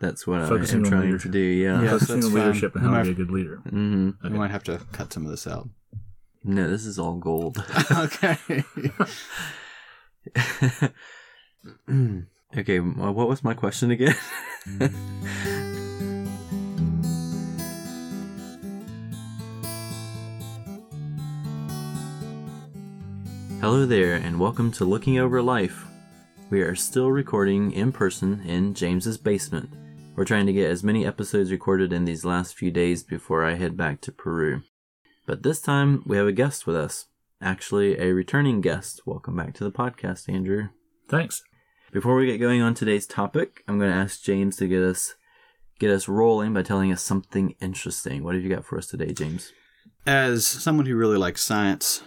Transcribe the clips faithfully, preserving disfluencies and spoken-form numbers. That's what Focusing I'm trying leadership. to do, yeah. yeah Focusing on leadership fine. and how to be a good leader. Mm-hmm. Okay. We might have to cut some of this out. No, this is all gold. Okay. Okay, what was my question again? Hello there, and welcome to Looking Over Life. We are still recording in person in James's basement. We're trying to get as many episodes recorded in these last few days before I head back to Peru. But this time, we have a guest with us. Actually, a returning guest. Welcome back to the podcast, Andrew. Thanks. Before we get going on today's topic, I'm going to ask James to get us get us rolling by telling us something interesting. What have you got for us today, James? As someone who really likes science,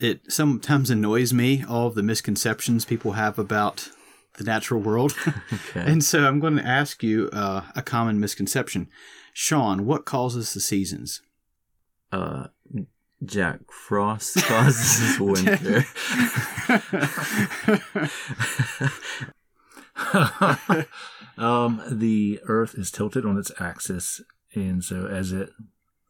it sometimes annoys me, all of the misconceptions people have about the natural world. Okay. And so I'm going to ask you uh, a common misconception. Sean, what causes the seasons? Uh, Jack Frost causes winter. um, the Earth is tilted on its axis, and so as it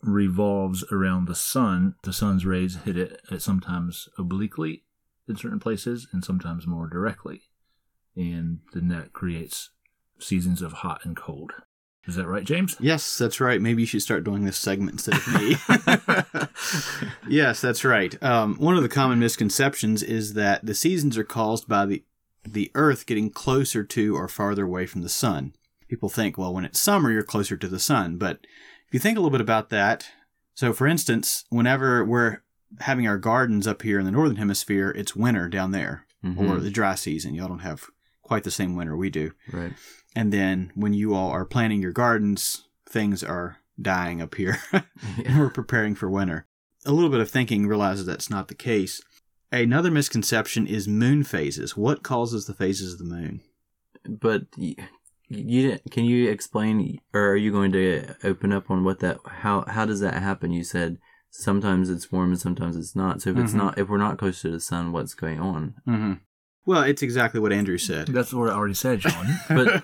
revolves around the sun, the sun's rays hit it sometimes obliquely in certain places and sometimes more directly. And then that creates seasons of hot and cold. Is that right, James? Yes, that's right. Maybe you should start doing this segment instead of me. Yes, that's right. Um, one of the common misconceptions is that the seasons are caused by the, the Earth getting closer to or farther away from the sun. People think, well, when it's summer, you're closer to the sun, but if you think a little bit about that, so for instance, whenever we're having our gardens up here in the Northern Hemisphere, it's winter down there, mm-hmm. or the dry season. Y'all don't have quite the same winter we do. Right. And then when you all are planting your gardens, things are dying up here, and we're preparing for winter. A little bit of thinking realizes that's not the case. Another misconception is moon phases. What causes the phases of the moon? But... You can you explain, or are you going to open up on what that how how does that happen? You said sometimes it's warm and sometimes it's not. So if mm-hmm. it's not, if we're not close to the sun, what's going on? Mm-hmm. Well, it's exactly what Andrew said. That's what I already said, John. But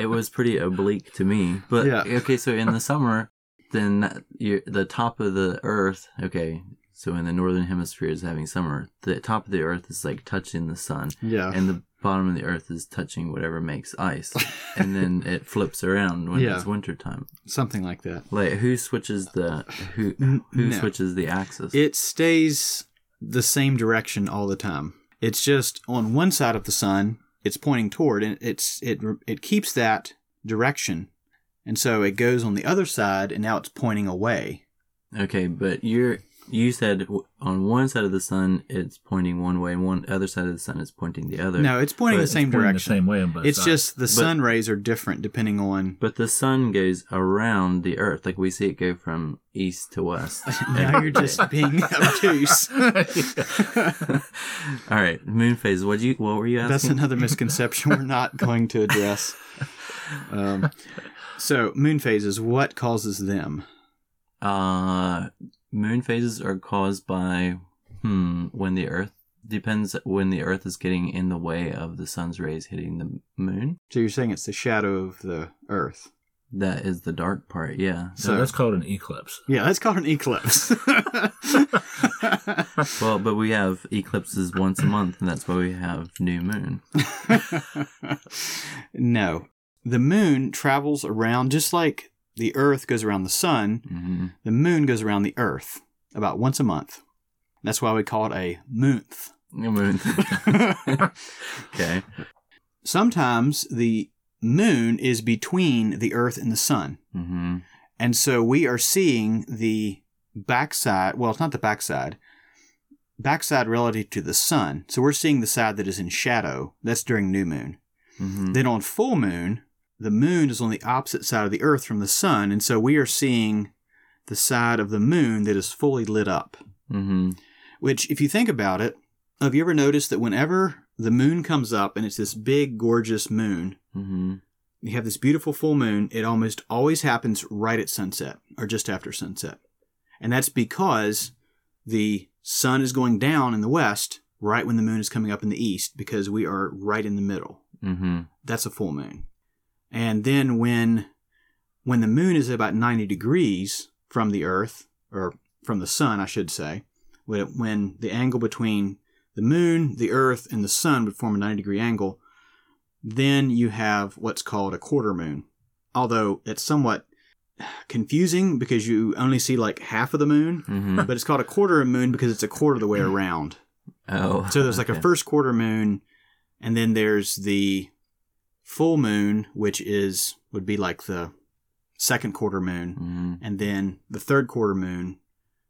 it was pretty oblique to me. But yeah. Okay, so in the summer, then that, you're, the top of the Earth. Okay, so in the Northern Hemisphere is having summer. The top of the Earth is like touching the sun. Yeah, and the bottom of the Earth is touching whatever makes ice, and then it flips around when yeah. it's wintertime. Something like that. Like who switches the who who no. switches the axis? It stays the same direction all the time. It's just on one side of the sun, it's pointing toward, and it's it it keeps that direction, and so it goes on the other side, and now it's pointing away. Okay, but you're. You said on one side of the sun it's pointing one way, and one other side of the sun is pointing the other. No, it's pointing but the same it's pointing direction. The same way on both it's sides. Just the but, sun rays are different depending on. But the sun goes around the Earth, like we see it go from east to west. Now you're just being obtuse. All right, moon phase. What you? What were you asking? That's another misconception we're not going to address. Um, so moon phases. What causes them? Uh. Moon phases are caused by hmm, when the Earth depends when the Earth is getting in the way of the sun's rays hitting the moon. So you're saying it's the shadow of the Earth. That is the dark part, yeah. So no, that's called an eclipse. Yeah, that's called an eclipse. Well, but we have eclipses once a month, and that's why we have new moon. No. The moon travels around just like... The Earth goes around the sun. Mm-hmm. The moon goes around the Earth about once a month. That's why we call it a moonth. A moonth. Okay. Sometimes the moon is between the Earth and the sun. Mm-hmm. And so we are seeing the backside. Well, it's not the backside. Backside relative to the sun. So we're seeing the side that is in shadow. That's during new moon. Mm-hmm. Then on full moon... The moon is on the opposite side of the Earth from the sun, and so we are seeing the side of the moon that is fully lit up. Mm-hmm. Which, if you think about it, have you ever noticed that whenever the moon comes up and it's this big, gorgeous moon, mm-hmm. you have this beautiful full moon, it almost always happens right at sunset or just after sunset. And that's because the sun is going down in the west right when the moon is coming up in the east because we are right in the middle. Mm-hmm. That's a full moon. And then when when the moon is about ninety degrees from the Earth, or from the sun, I should say, when the angle between the moon, the Earth, and the sun would form a ninety-degree angle, then you have what's called a quarter moon. Although it's somewhat confusing because you only see like half of the moon, mm-hmm. but it's called a quarter moon because it's a quarter of the way around. Oh, so there's like okay. a first quarter moon, and then there's the full moon, which is would be like the second quarter moon, mm-hmm. and then the third quarter moon,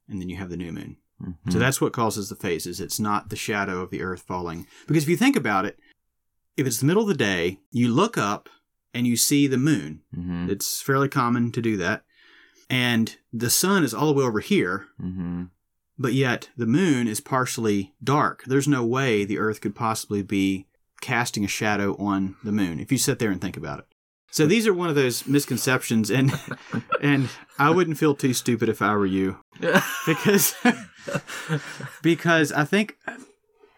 and then you have the new moon. Mm-hmm. So that's what causes the phases. It's not the shadow of the Earth falling. Because if you think about it, if it's the middle of the day, you look up and you see the moon. Mm-hmm. It's fairly common to do that. And the sun is all the way over here, mm-hmm. but yet the moon is partially dark. There's no way the Earth could possibly be casting a shadow on the moon if you sit there and think about it. So these are one of those misconceptions, and and I wouldn't feel too stupid if I were you, because because I think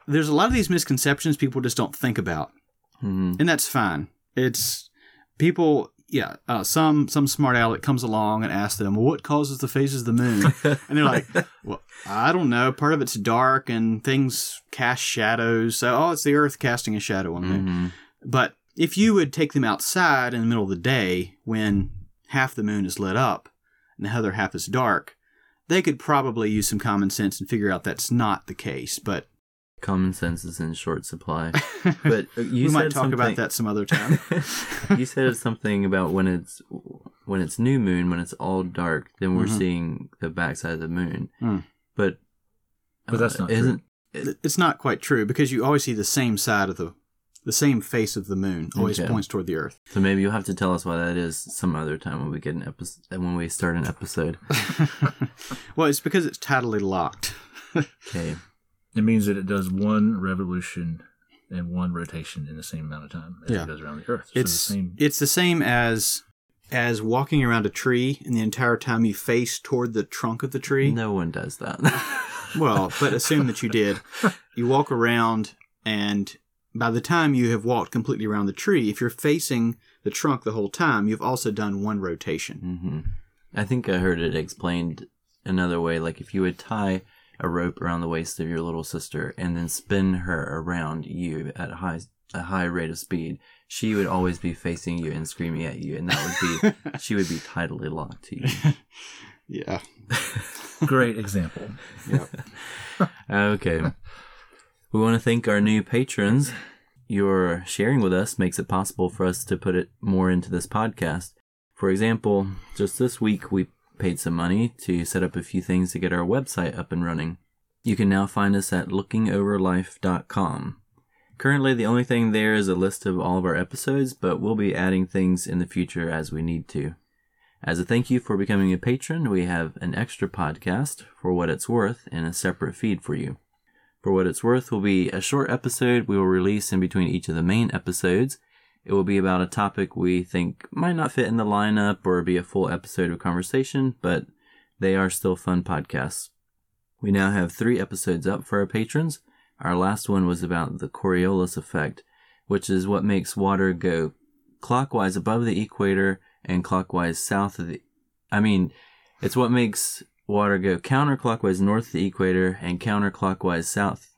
there's a lot of these misconceptions people just don't think about, mm-hmm. and that's fine. It's people, yeah. Uh, some some smart aleck comes along and asks them, well, "What causes the phases of the moon?" And they're like, "Well, I don't know. Part of it's dark, and things cast shadows. So, oh, it's the Earth casting a shadow on the moon." Mm-hmm. But if you would take them outside in the middle of the day when half the moon is lit up and the other half is dark, they could probably use some common sense and figure out that's not the case. But common sense is in short supply. But you we said might talk about that some other time. You said something about when it's when it's new moon, when it's all dark, then we're mm-hmm. seeing the backside of the moon. Mm. But but uh, that's not isn't, true. It, it's not quite true because you always see the same side of the. The same face of the moon always okay. points toward the Earth. So maybe you'll have to tell us why that is some other time when we get an episode, when we start an episode. Well, it's because it's tidally locked. Okay, it means that it does one revolution and one rotation in the same amount of time as yeah. it does around the Earth. It's so the same. It's the same as as walking around a tree and the entire time you face toward the trunk of the tree. No one does that. Well, but assume that you did. You walk around and. By the time you have walked completely around the tree, if you're facing the trunk the whole time, you've also done one rotation. Mm-hmm. I think I heard it explained another way. Like if you would tie a rope around the waist of your little sister and then spin her around you at a high, a high rate of speed, she would always be facing you and screaming at you. And that would be, she would be tidally locked to you. Yeah. Great example. Yep. Okay. We want to thank our new patrons. Your sharing with us makes it possible for us to put it more into this podcast. For example, just this week we paid some money to set up a few things to get our website up and running. You can now find us at looking over life dot com. Currently, the only thing there is a list of all of our episodes, but we'll be adding things in the future as we need to. As a thank you for becoming a patron, we have an extra podcast, For What It's Worth, in a separate feed for you. For What It's Worth will be a short episode we will release in between each of the main episodes. It will be about a topic we think might not fit in the lineup or be a full episode of conversation, but they are still fun podcasts. We now have three episodes up for our patrons. Our last one was about the Coriolis effect, which is what makes water go clockwise above the equator and clockwise south of the... I mean, it's what makes... water go counterclockwise north of the equator and counterclockwise south.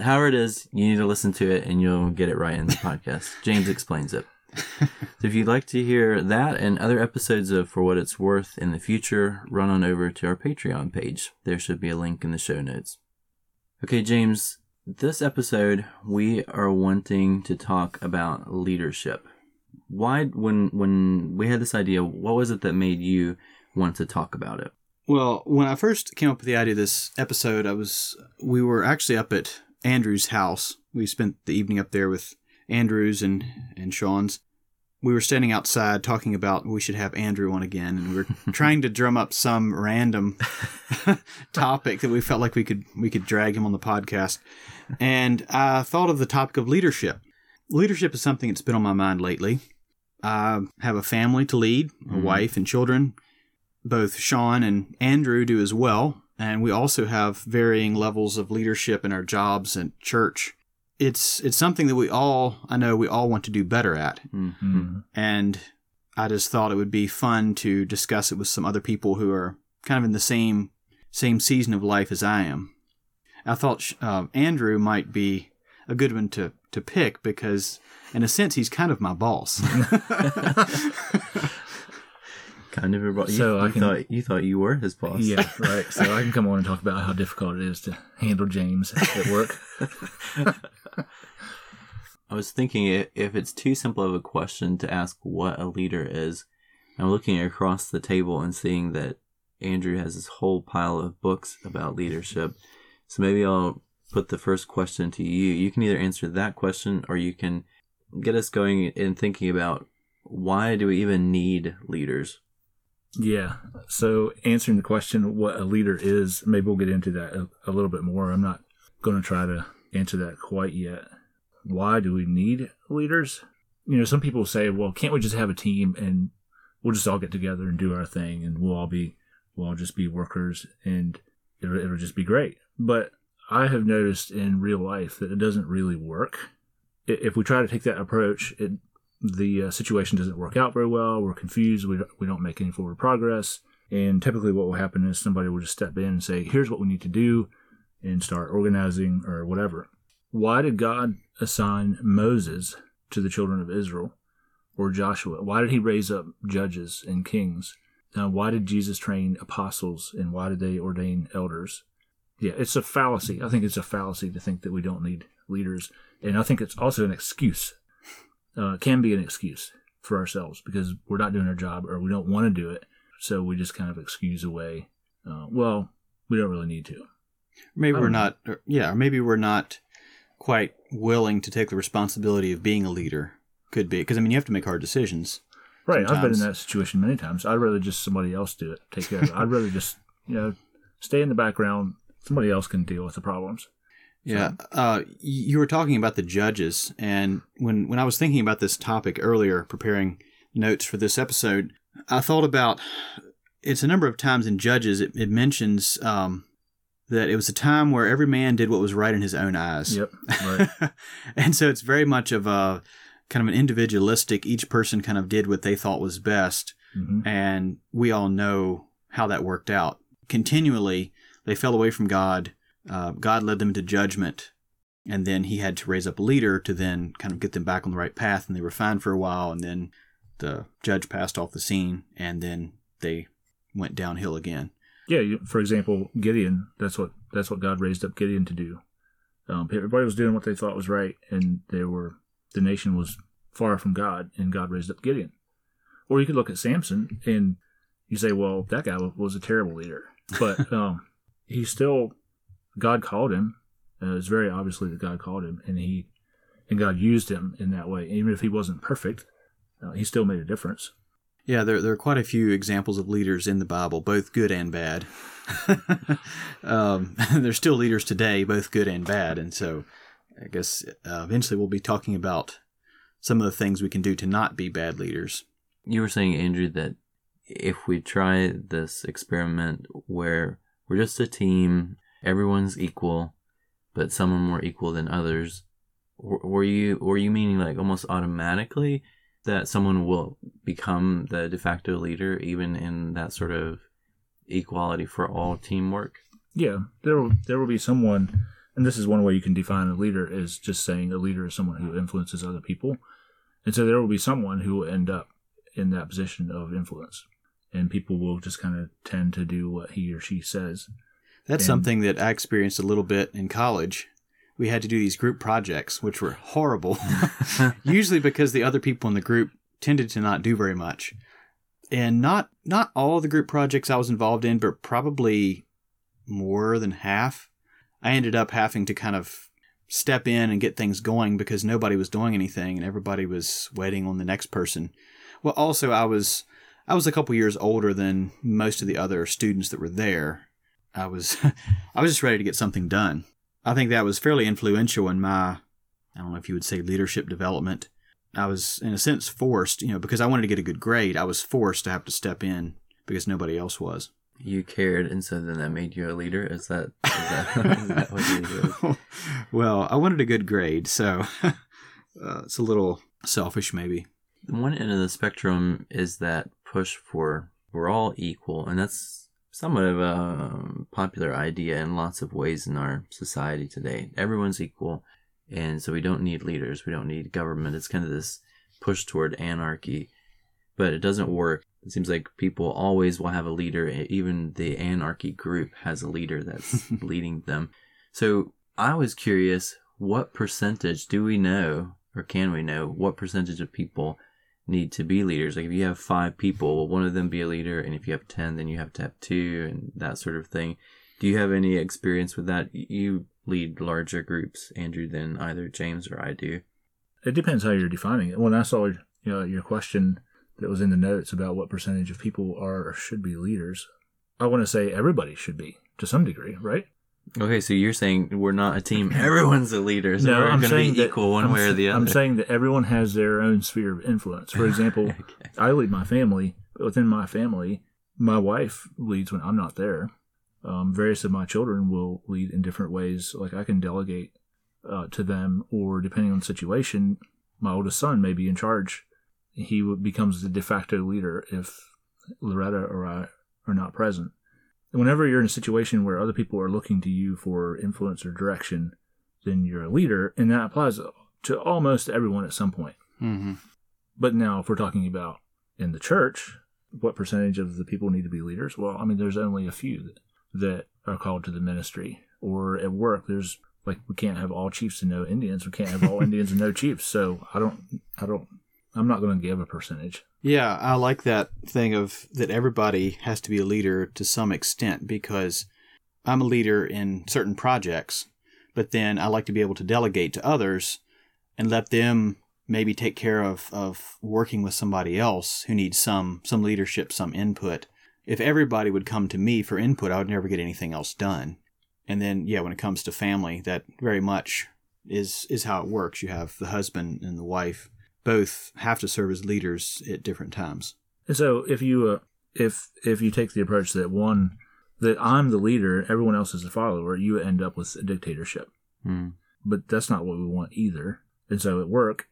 However it is, you need to listen to it and you'll get it right in the podcast. James explains it. So if you'd like to hear that and other episodes of For What It's Worth in the future, run on over to our Patreon page. There should be a link in the show notes. Okay, James, this episode we are wanting to talk about leadership. Why, when when we had this idea, what was it that made you want to talk about it? Well, when I first came up with the idea of this episode, I was we were actually up at Andrew's house. We spent the evening up there with Andrew's and, and Sean's. We were standing outside talking about we should have Andrew on again, and we were trying to drum up some random topic that we felt like we could we could drag him on the podcast. And I thought of the topic of leadership. Leadership is something that's been on my mind lately. I have a family to lead, a mm-hmm. wife and children. Both Sean and Andrew do as well, and we also have varying levels of leadership in our jobs and church. it's it's something that we all, I know we all want to do better at. Mm-hmm. And I just thought it would be fun to discuss it with some other people who are kind of in the same same season of life as I am. I thought uh, Andrew might be a good one to, to pick because, in a sense, he's kind of my boss. Kind of everybody. So you, I can, you thought you thought you were his boss. Yeah, right. So I can come on and talk about how difficult it is to handle James at work. I was thinking if it's too simple of a question to ask what a leader is, I'm looking across the table and seeing that Andrew has this whole pile of books about leadership. So maybe I'll put the first question to you. You can either answer that question or you can get us going and thinking about why do we even need leaders? Yeah. So answering the question, what a leader is, maybe we'll get into that a, a little bit more. I'm not going to try to answer that quite yet. Why do we need leaders? You know, some people say, well, can't we just have a team and we'll just all get together and do our thing and we'll all be, we'll all just be workers and it'll, it'll just be great. But I have noticed in real life that it doesn't really work. If we try to take that approach, it, the uh, situation doesn't work out very well. We're confused. We don't, we don't make any forward progress. And typically what will happen is somebody will just step in and say, here's what we need to do and start organizing or whatever. Why did God assign Moses to the children of Israel or Joshua? Why did he raise up judges and kings? Uh, why did Jesus train apostles and why did they ordain elders? Yeah, it's a fallacy. I think it's a fallacy to think that we don't need leaders. And I think it's also an excuse, uh, can be an excuse for ourselves because we're not doing our job or we don't want to do it. So we just kind of excuse away, uh, well, we don't really need to. Maybe we're not, or, yeah, or maybe we're not quite willing to take the responsibility of being a leader. Could be, because I mean, you have to make hard decisions. Right. Sometimes. I've been in that situation many times. I'd rather just somebody else do it, take care of it. I'd rather just, you know, stay in the background. Somebody else can deal with the problems. Yeah. So. Uh, you were talking about the judges. And when, when I was thinking about this topic earlier, preparing notes for this episode, I thought about it's a number of times in Judges, it, it mentions um, that it was a time where every man did what was right in his own eyes. Yep. Right. And so it's very much of a kind of an individualistic, each person kind of did what they thought was best. Mm-hmm. And we all know how that worked out. Continually, they fell away from God. Uh, God led them into judgment, and then he had to raise up a leader to then kind of get them back on the right path, and they were fine for a while, and then the judge passed off the scene, and then they went downhill again. Yeah, you, for example, Gideon, that's what that's what God raised up Gideon to do. Um, everybody was doing what they thought was right, and they were the nation was far from God, and God raised up Gideon. Or you could look at Samson, and you say, well, that guy was a terrible leader, but... Um, He still, God called him. Uh, it's very obviously that God called him, and he, and God used him in that way. Even if he wasn't perfect, uh, he still made a difference. Yeah, there there are quite a few examples of leaders in the Bible, both good and bad. um, there's still leaders today, both good and bad, and so I guess uh, eventually we'll be talking about some of the things we can do to not be bad leaders. You were saying, Andrew, that if we try this experiment where we're just a team, everyone's equal, but some are more equal than others. Were you were you meaning like almost automatically that someone will become the de facto leader even in that sort of equality for all teamwork? Yeah, there will, there will be someone, and this is one way you can define a leader is just saying a leader is someone who influences other people. And so there will be someone who will end up in that position of influence. And people will just kind of tend to do what he or she says. That's and something that I experienced a little bit in college. We had to do these group projects, which were horrible, usually because the other people in the group tended to not do very much. And not not all the group projects I was involved in, but probably more than half. I ended up having to kind of step in and get things going because nobody was doing anything and everybody was waiting on the next person. Well, also I was... I was a couple years older than most of the other students that were there. I was I was just ready to get something done. I think that was fairly influential in my, I don't know if you would say leadership development. I was, in a sense, forced, you know, because I wanted to get a good grade. I was forced to have to step in because nobody else was. you cared, and so then that made you a leader? Is that, is that, is that what you did? Well, I wanted a good grade, so uh, it's a little selfish maybe. One end of the spectrum is that push for we're all equal, and that's somewhat of a popular idea in lots of ways in our society today. Everyone's equal, and so we don't need leaders. We don't need government. It's kind of this push toward anarchy, but it doesn't work. It seems like people always will have a leader. Even the anarchy group has a leader that's leading them. So I was curious, what percentage do we know, or can we know, what percentage of people need to be leaders? Like if you have five people, will one of them be a leader? And if you have ten, then you have to have two, and that sort of thing. Do you have any experience with that? You lead larger groups, Andrew, than either James or I do. It depends how you're defining it. When I saw your, you know, your question that was in the notes about what percentage of people are or should be leaders, I want to say everybody should be to some degree, right? Okay, so you're saying we're not a team. Everyone's a leader. So no, we're I'm going saying to be equal that, one I'm, way or the other. I'm saying that everyone has their own sphere of influence. For example, okay. I lead my family, but within my family, my wife leads when I'm not there. Um, various of my children will lead in different ways. Like I can delegate Uh, to them, or depending on the situation, my oldest son may be in charge. He becomes the de facto leader if Loretta or I are not present. And whenever you're in a situation where other people are looking to you for influence or direction, then you're a leader, and that applies to almost everyone at some point. Mm-hmm. But now, if we're talking about in the church, what percentage of the people need to be leaders? Well, I mean, there's only a few that are called to the ministry. Or at work, there's Like, we can't have all chiefs and no Indians. We can't have all Indians and no chiefs. So I don't, I don't, I'm not going to give a percentage. Yeah, I like that thing of that everybody has to be a leader to some extent, because I'm a leader in certain projects, but then I like to be able to delegate to others and let them maybe take care of, of working with somebody else who needs some, some leadership, some input. If everybody would come to me for input, I would never get anything else done. And then, yeah, when it comes to family, that very much is is how it works. You have the husband and the wife both have to serve as leaders at different times. And so, if you uh, if if you take the approach that one that I'm the leader, everyone else is the follower, you end up with a dictatorship. Mm. But that's not what we want either. And so, at work,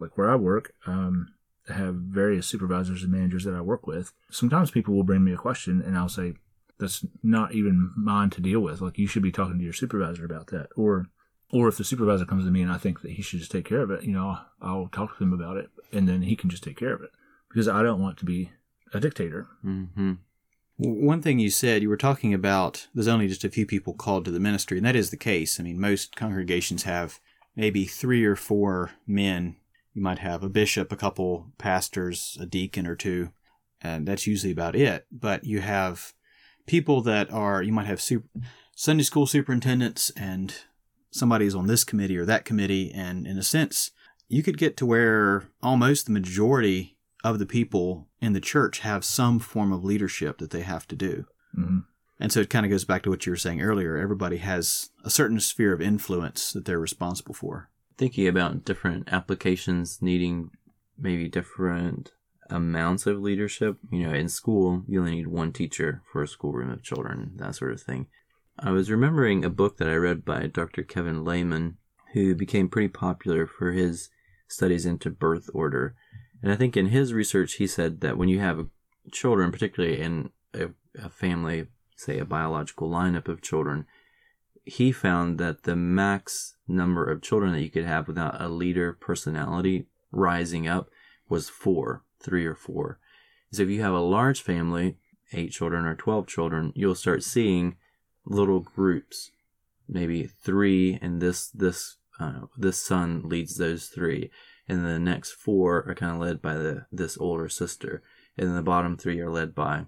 like where I work, um, I have various supervisors and managers that I work with. Sometimes people will bring me a question, and I'll say, that's not even mine to deal with. Like, you should be talking to your supervisor about that. Or or if the supervisor comes to me and I think that he should just take care of it, you know, I'll talk to him about it, and then he can just take care of it, because I don't want to be a dictator. Mm-hmm. One thing you said, you were talking about there's only just a few people called to the ministry, and that is the case. I mean, most congregations have maybe three or four men. You might have a bishop, a couple pastors, a deacon or two, and that's usually about it. But you have people that are, you might have super, Sunday school superintendents, and somebody's on this committee or that committee, and in a sense, you could get to where almost the majority of the people in the church have some form of leadership that they have to do. Mm-hmm. And so it kind of goes back to what you were saying earlier. Everybody has a certain sphere of influence that they're responsible for. Thinking about different applications needing maybe different amounts of leadership, you know, in school, you only need one teacher for a schoolroom of children, that sort of thing. I was remembering a book that I read by Doctor Kevin Leman, who became pretty popular for his studies into birth order. And I think in his research, he said that when you have children, particularly in a, a family, say a biological lineup of children, he found that the max number of children that you could have without a leader personality rising up was four. Three or four. So if you have a large family, eight children or twelve children, you'll start seeing little groups, maybe three, and this this uh, this son leads those three, and the next four are kind of led by the this older sister, and then the bottom three are led by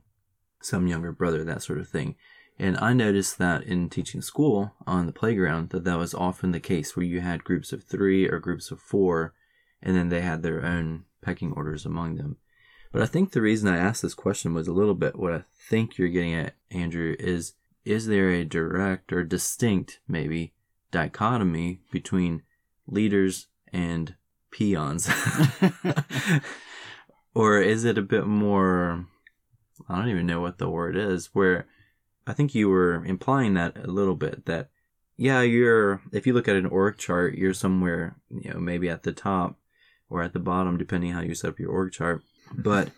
some younger brother, that sort of thing. And I noticed that in teaching school on the playground, that that was often the case, where you had groups of three or groups of four, and then they had their own pecking orders among them. But I think the reason I asked this question was a little bit what I think you're getting at, Andrew, is is there a direct or distinct, maybe, dichotomy between leaders and peons? Or is it a bit more I don't even know what the word is, where I think you were implying that a little bit, that, yeah, you're, if you look at an org chart, you're somewhere, you know, maybe at the top or at the bottom, depending how you set up your org chart. But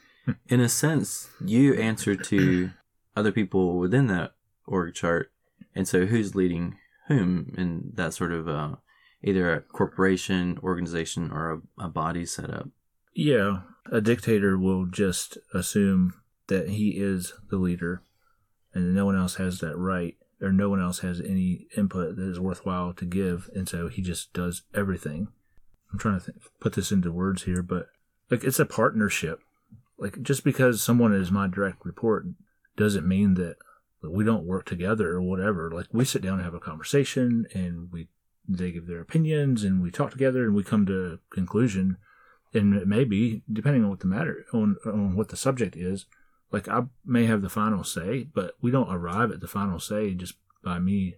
in a sense, you answer to other people within that org chart. And so who's leading whom in that sort of uh, either a corporation, organization, or a, a body setup? Yeah, a dictator will just assume that he is the leader and no one else has that right, or no one else has any input that is worthwhile to give, and so he just does everything. I'm trying to think, put this into words here, but like it's a partnership. Like just because someone is my direct report doesn't mean that we don't work together or whatever. Like we sit down and have a conversation, and we they give their opinions, and we talk together, and we come to a conclusion. And maybe, depending on what the matter, on, on what the subject is, like I may have the final say, but we don't arrive at the final say just by me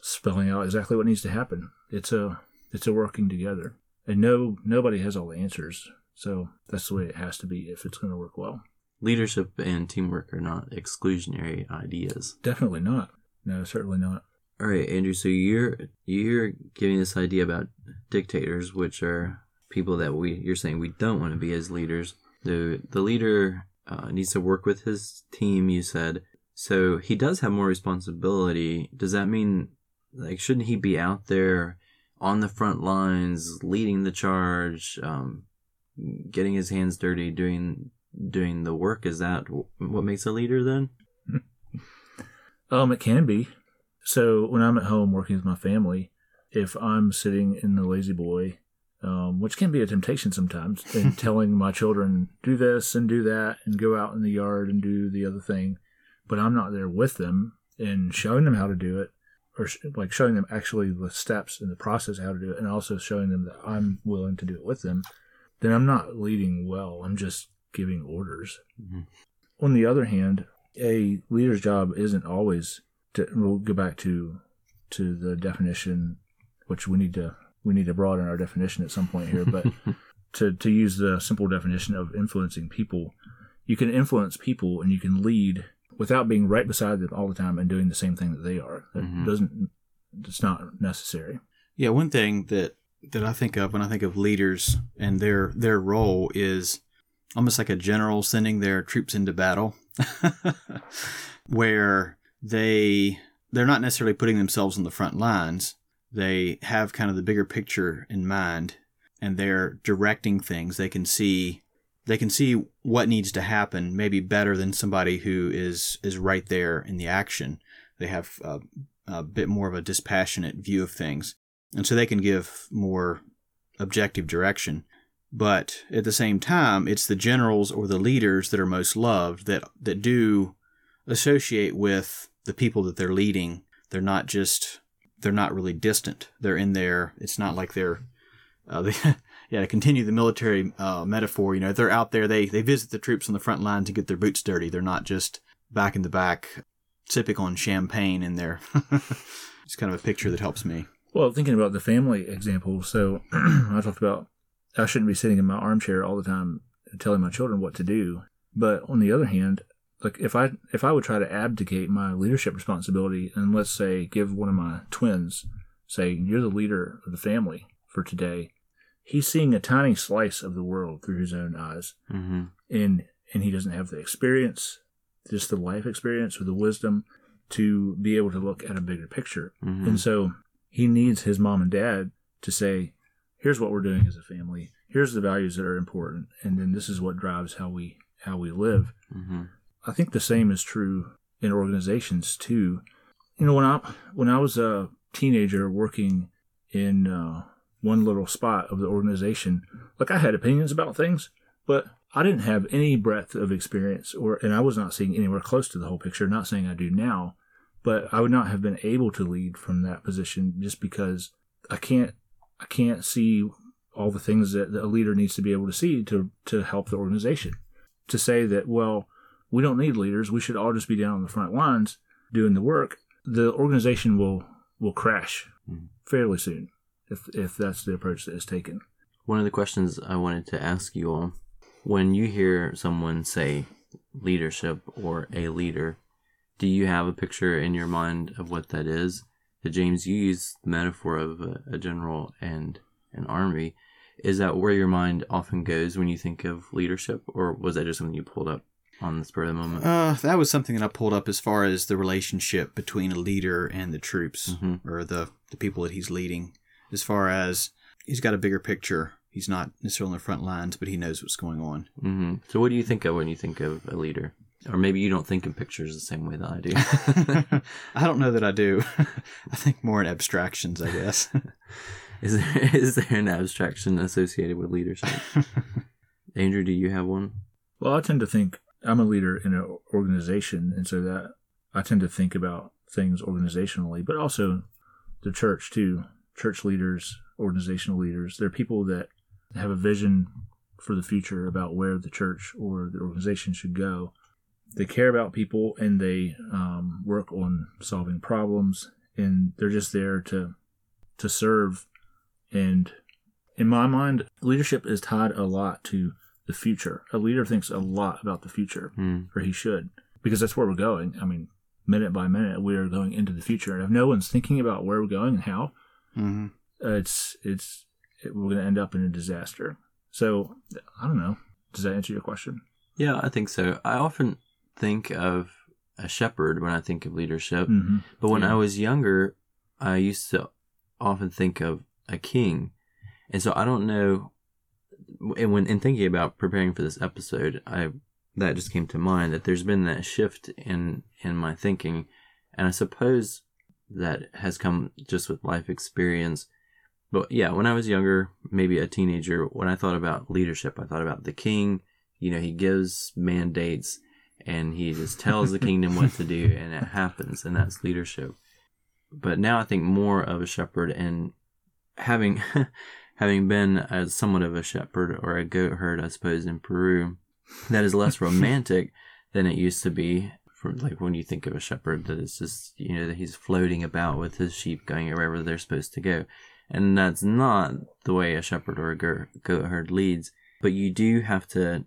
spelling out exactly what needs to happen. It's a it's a working together, and no nobody has all the answers. So that's the way it has to be if it's going to work well. Leadership and teamwork are not exclusionary ideas. Definitely not. No, certainly not. All right, Andrew. So you're you're giving this idea about dictators, which are people that we you're saying we don't want to be as leaders. The the leader uh, needs to work with his team, you said. So he does have more responsibility. Does that mean, like, shouldn't he be out there on the front lines, leading the charge, um, getting his hands dirty, doing doing the work? Is that what makes a leader then? um, it can be. So when I'm at home working with my family, if I'm sitting in the lazy boy, Um, which can be a temptation sometimes, and telling my children, do this and do that and go out in the yard and do the other thing. But I'm not there with them and showing them how to do it, or sh- like showing them actually the steps and the process how to do it, and also showing them that I'm willing to do it with them. Then I'm not leading well. I'm just giving orders. Mm-hmm. On the other hand, a leader's job isn't always to, we'll go back to, to the definition, which we need to We need to broaden our definition at some point here, but to, to use the simple definition of influencing people, you can influence people and you can lead without being right beside them all the time and doing the same thing that they are. That mm-hmm. doesn't, it's not necessary. Yeah, one thing that, that I think of when I think of leaders and their their role is almost like a general sending their troops into battle, where they they're not necessarily putting themselves on the front lines. They have kind of the bigger picture in mind, and they're directing things. They can see, they can see what needs to happen, maybe better than somebody who is is right there in the action. They have a, a bit more of a dispassionate view of things, and so they can give more objective direction. But at the same time, it's the generals or the leaders that are most loved that that do associate with the people that they're leading. They're not just They're not really distant. They're in there. It's not like they're, uh, they, yeah, to continue the military uh, metaphor, you know, they're out there. They they visit the troops on the front line to get their boots dirty. They're not just back in the back sipping on champagne in there. It's kind of a picture that helps me. Well, thinking about the family example, so I talked about I shouldn't be sitting in my armchair all the time telling my children what to do. But on the other hand, like if I if I would try to abdicate my leadership responsibility and let's say give one of my twins, say, you're the leader of the family for today, he's seeing a tiny slice of the world through his own eyes. Mm-hmm. And and he doesn't have the experience, just the life experience or the wisdom to be able to look at a bigger picture. Mm-hmm. And so he needs his mom and dad to say, here's what we're doing as a family. Here's the values that are important. And then this is what drives how we how we live. Mm-hmm. I think the same is true in organizations too. You know, when I when I was a teenager working in uh, one little spot of the organization, like I had opinions about things, but I didn't have any breadth of experience, or and I was not seeing anywhere close to the whole picture. Not saying I do now, but I would not have been able to lead from that position just because I can't I can't see all the things that a leader needs to be able to see to to help the organization. To say that, well, we don't need leaders. We should all just be down on the front lines doing the work. The organization will, will crash mm-hmm. fairly soon if if that's the approach that is taken. One of the questions I wanted to ask you all, when you hear someone say leadership or a leader. Do you have a picture in your mind of what that is? That James, you used the metaphor of a, a general and an army. Is that where your mind often goes when you think of leadership, or was that just something you pulled up on the spur of the moment? Uh, that was something that I pulled up as far as the relationship between a leader and the troops, mm-hmm. or the, the people that he's leading. As far as he's got a bigger picture. He's not necessarily on the front lines, but he knows what's going on. Mm-hmm. So what do you think of when you think of a leader? Or maybe you don't think in pictures the same way that I do. I don't know that I do. I think more in abstractions, I guess. Is there, is there an abstraction associated with leadership? Andrew, do you have one? Well, I tend to think I'm a leader in an organization, and so that I tend to think about things organizationally, but also the church too. Church leaders, organizational leaders, they're people that have a vision for the future about where the church or the organization should go. They care about people, and they um, work on solving problems, and they're just there to to serve. And in my mind, leadership is tied a lot to the future. A leader thinks a lot about the future, mm. or he should, because that's where we're going. I mean, minute by minute, we are going into the future. And if no one's thinking about where we're going and how, mm-hmm. uh, it's it's it, we're going to end up in a disaster. So, I don't know. Does that answer your question? Yeah, I think so. I often think of a shepherd when I think of leadership, mm-hmm. but when yeah. I was younger, I used to often think of a king. And so I don't know, and when in thinking about preparing for this episode, I that just came to mind that there's been that shift in in my thinking, and I suppose that has come just with life experience. But yeah, when I was younger, maybe a teenager, when I thought about leadership, I thought about the king. You know, he gives mandates and he just tells the kingdom what to do, and it happens, and that's leadership. But now I think more of a shepherd, and having having been as somewhat of a shepherd or a goat herd, I suppose, in Peru, that is less romantic than it used to be. From, like when you think of a shepherd, that it's just, you know, that he's floating about with his sheep going wherever they're supposed to go. And that's not the way a shepherd or a goat herd leads. But you do have to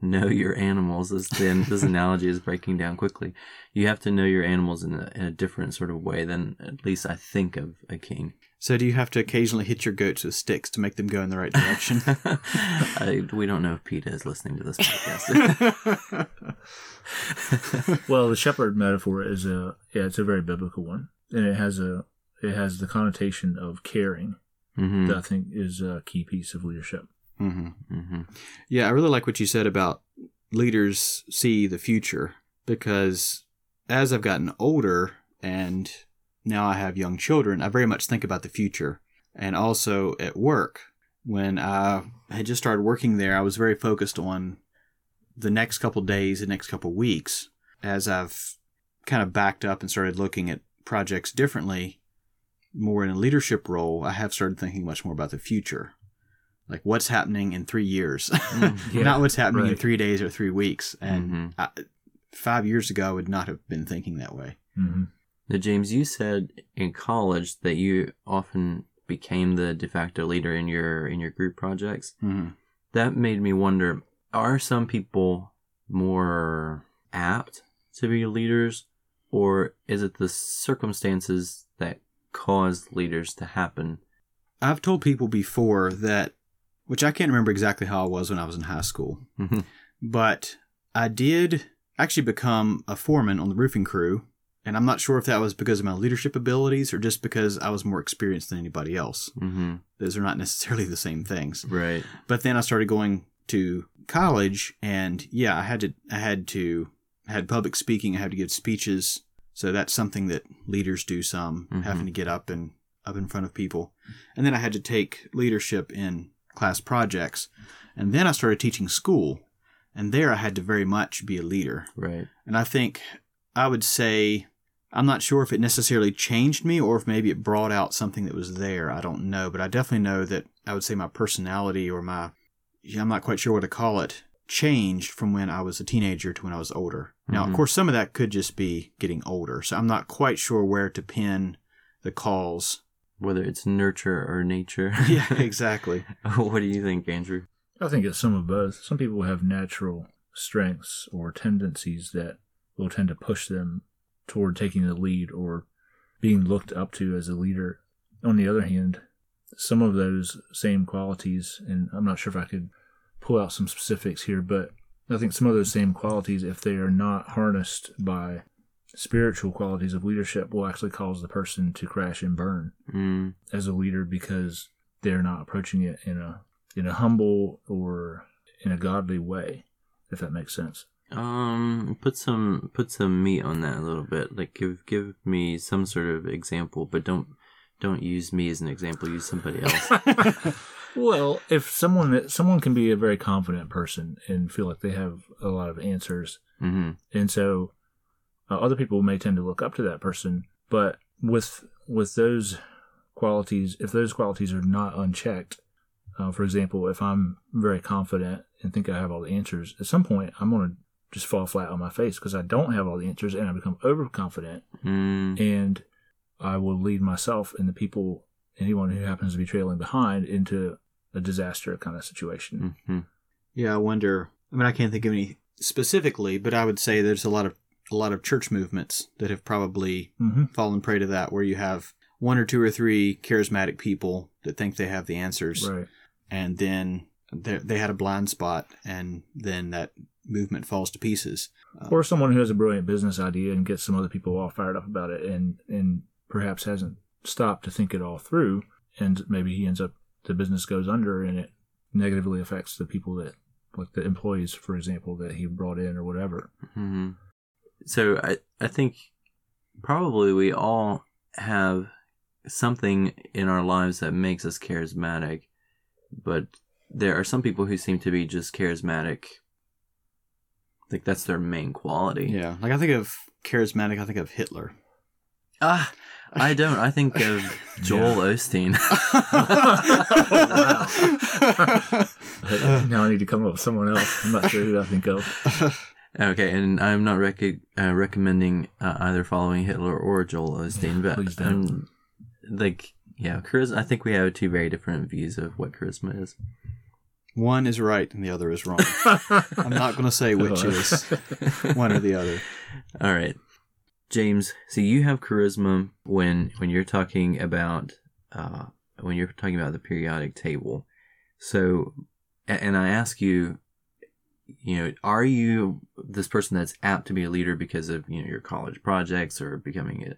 know your animals. This, then, this analogy is breaking down quickly. You have to know your animals in a, in a different sort of way than at least I think of a king. So do you have to occasionally hit your goats with sticks to make them go in the right direction? I, we don't know if PETA is listening to this podcast. Well, the shepherd metaphor is a yeah, it's a very biblical one, and it has a it has the connotation of caring, mm-hmm. that I think is a key piece of leadership. Mm-hmm. Mm-hmm. Yeah, I really like what you said about leaders see the future, because as I've gotten older and now I have young children, I very much think about the future. And also at work, when I had just started working there, I was very focused on the next couple of days, the next couple of weeks. As I've kind of backed up and started looking at projects differently, more in a leadership role, I have started thinking much more about the future. Like what's happening in three years, mm, yeah, not what's happening right. in three days or three weeks. And mm-hmm. I, five years ago, I would not have been thinking that way. Mm-hmm. Now, James, you said in college that you often became the de facto leader in your in your group projects. Mm-hmm. That made me wonder, are some people more apt to be leaders, or is it the circumstances that cause leaders to happen? I've told people before that, which I can't remember exactly how I was when I was in high school, mm-hmm. but I did actually become a foreman on the roofing crew. And I'm not sure if that was because of my leadership abilities or just because I was more experienced than anybody else. Mm-hmm. Those are not necessarily the same things. Right. But then I started going to college, and yeah, I had to, I had to, I had public speaking. I had to give speeches. So that's something that leaders do some, mm-hmm. having to get up and up in front of people. And then I had to take leadership in class projects. And then I started teaching school, and there I had to very much be a leader. Right. And I think I would say, I'm not sure if it necessarily changed me or if maybe it brought out something that was there. I don't know. But I definitely know that I would say my personality or my, I'm not quite sure what to call it, changed from when I was a teenager to when I was older. Mm-hmm. Now, of course, some of that could just be getting older. So I'm not quite sure where to pin the cause. Whether it's nurture or nature. Yeah, exactly. What do you think, Andrew? I think it's some of both. Some people have natural strengths or tendencies that will tend to push them toward taking the lead or being looked up to as a leader. On the other hand, some of those same qualities, and I'm not sure if I could pull out some specifics here, but I think some of those same qualities, if they are not harnessed by spiritual qualities of leadership, will actually cause the person to crash and burn mm. as a leader, because they're not approaching it in a in a humble or in a godly way, if that makes sense. Um, put some put some meat on that a little bit. Like, give give me some sort of example, but don't don't use me as an example. Use somebody else. Well, if someone someone can be a very confident person and feel like they have a lot of answers, mm-hmm. and so uh, other people may tend to look up to that person. But with with those qualities, if those qualities are not unchecked, uh, for example, if I'm very confident and think I have all the answers, at some point I'm going to just fall flat on my face because I don't have all the answers, and I become overconfident, mm. and I will lead myself and the people, anyone who happens to be trailing behind, into a disaster kind of situation. Mm-hmm. Yeah, I wonder. I mean, I can't think of any specifically, but I would say there's a lot of a lot of church movements that have probably mm-hmm. fallen prey to that, where you have one or two or three charismatic people that think they have the answers, right. and then they had a blind spot, and then that movement falls to pieces. Or someone who has a brilliant business idea and gets some other people all fired up about it, and, and perhaps hasn't stopped to think it all through, and maybe he ends up, the business goes under, and it negatively affects the people that, like the employees, for example, that he brought in or whatever. Mm-hmm. So I, I think probably we all have something in our lives that makes us charismatic, but there are some people who seem to be just charismatic. Like, that's their main quality. Yeah. Like, I think of charismatic, I think of Hitler. Ah, I don't. I think of Joel Osteen. Wow. Now I need to come up with someone else. I'm not sure who I think of. Okay, and I'm not rec- uh, recommending uh, either following Hitler or Joel Osteen, but please don't. Um, like, yeah, charisma. I think we have two very different views of what charisma is. One is right and the other is wrong. I'm not going to say which is one or the other. All right. James, so you have charisma when when you're talking about uh, when you're talking about the periodic table. So, and I ask you, you know, are you this person that's apt to be a leader because of, you know, your college projects or becoming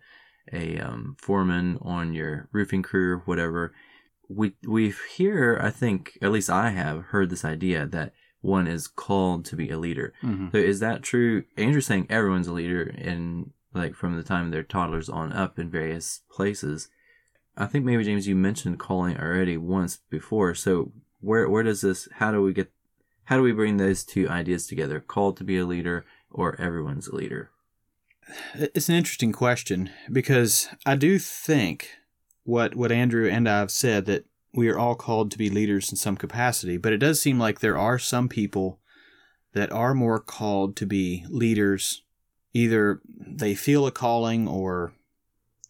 a, a um, foreman on your roofing crew or whatever? We we've here, I think, at least I have heard this idea that one is called to be a leader. Mm-hmm. So is that true? Andrew's saying everyone's a leader, and like from the time they're toddlers on up in various places. I think maybe, James, you mentioned calling already once before. So where where does this? How do we get? How do we bring those two ideas together? Called to be a leader, or everyone's a leader? It's an interesting question, because I do think. What what Andrew and I have said, that we are all called to be leaders in some capacity, but it does seem like there are some people that are more called to be leaders. Either they feel a calling, or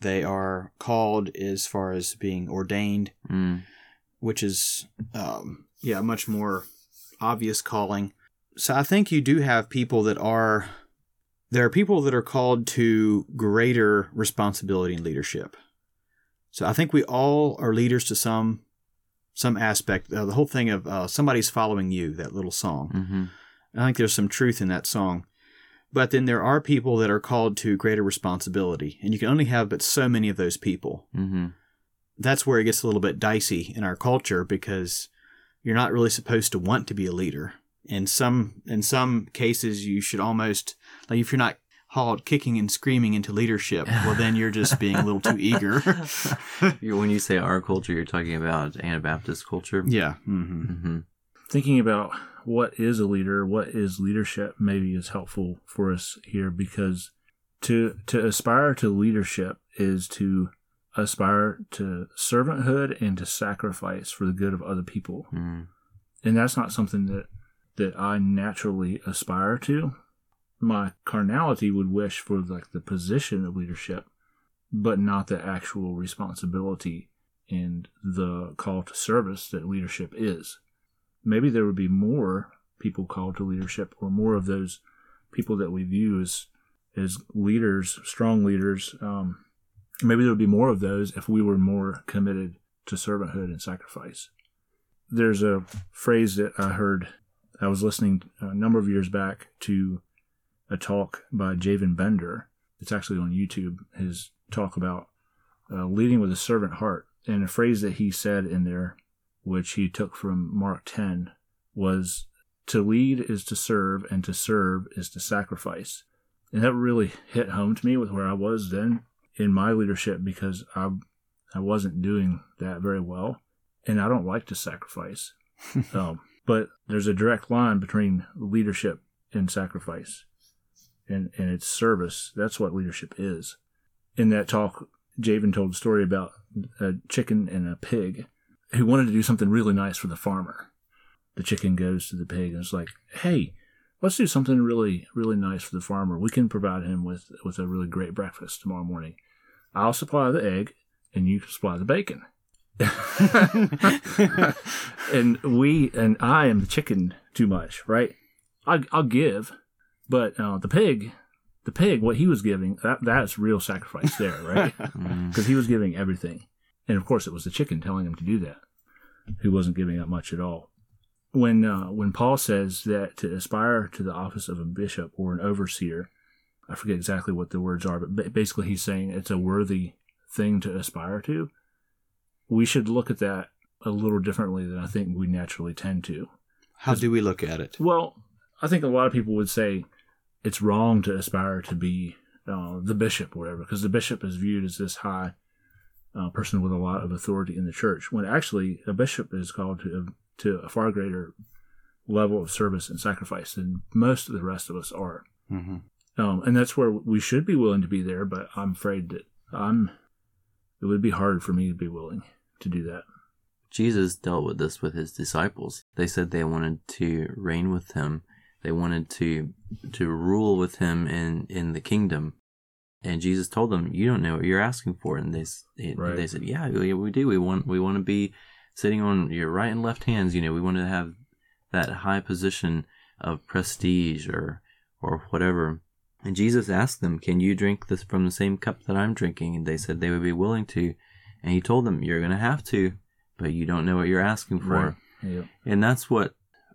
they are called as far as being ordained, mm. which is um, yeah, a much more obvious calling. So I think you do have people that are there are people that are called to greater responsibility and leadership. So I think we all are leaders to some some aspect. Uh, the whole thing of uh, somebody's following you, that little song. Mm-hmm. I think there's some truth in that song. But then there are people that are called to greater responsibility. And you can only have but so many of those people. Mm-hmm. That's where it gets a little bit dicey in our culture, because you're not really supposed to want to be a leader. In some, in some cases, you should almost, like if you're not hauled kicking and screaming into leadership, well, then you're just being a little too eager. When you say our culture, you're talking about Anabaptist culture. Yeah. Mm-hmm. Mm-hmm. Thinking about what is a leader, what is leadership, maybe is helpful for us here, because to to aspire to leadership is to aspire to servanthood and to sacrifice for the good of other people. Mm. And that's not something that, that I naturally aspire to. My carnality would wish for like the position of leadership, but not the actual responsibility and the call to service that leadership is. Maybe there would be more people called to leadership, or more of those people that we view as, as leaders, strong leaders. Um, maybe there would be more of those if we were more committed to servanthood and sacrifice. There's a phrase that I heard. I was listening a number of years back to a talk by Javen Bender. It's actually on YouTube, his talk about uh, leading with a servant heart. And a phrase that he said in there, which he took from Mark ten, was, "To lead is to serve, and to serve is to sacrifice." And that really hit home to me with where I was then in my leadership, because I I wasn't doing that very well. And I don't like to sacrifice. um, but there's a direct line between leadership and sacrifice. And, and it's service. That's what leadership is. In that talk, Javen told a story about a chicken and a pig who wanted to do something really nice for the farmer. The chicken goes to the pig and it's like, "Hey, let's do something really, really nice for the farmer. We can provide him with, with a really great breakfast tomorrow morning. I'll supply the egg and you supply the bacon." and we and I am the chicken too much, right? I, I'll give, but uh, the pig, the pig, what he was giving, that that's real sacrifice there, right? Because he was giving everything, and of course it was the chicken telling him to do that, who wasn't giving up much at all. When uh, when Paul says that to aspire to the office of a bishop or an overseer, I forget exactly what the words are, but basically he's saying it's a worthy thing to aspire to. We should look at that a little differently than I think we naturally tend to. How do we look at it? Well, I think a lot of people would say it's wrong to aspire to be uh, the bishop or whatever, because the bishop is viewed as this high uh, person with a lot of authority in the church, when actually a bishop is called to a, to a far greater level of service and sacrifice than most of the rest of us are. Mm-hmm. Um, and that's where we should be willing to be there, but I'm afraid that I'm. it would be hard for me to be willing to do that. Jesus dealt with this with his disciples. They said they wanted to reign with him. They wanted to to rule with him in, in the kingdom. And Jesus told them, "You don't know what you're asking for." And they right. they said, "Yeah, we do. We want we want to be sitting on your right and left hands. You know, we want to have that high position of prestige or or whatever." And Jesus asked them, "Can you drink this from the same cup that I'm drinking?" And they said they would be willing to. And he told them, "You're going to have to, but you don't know what you're asking for." Right. Yep. And that's what,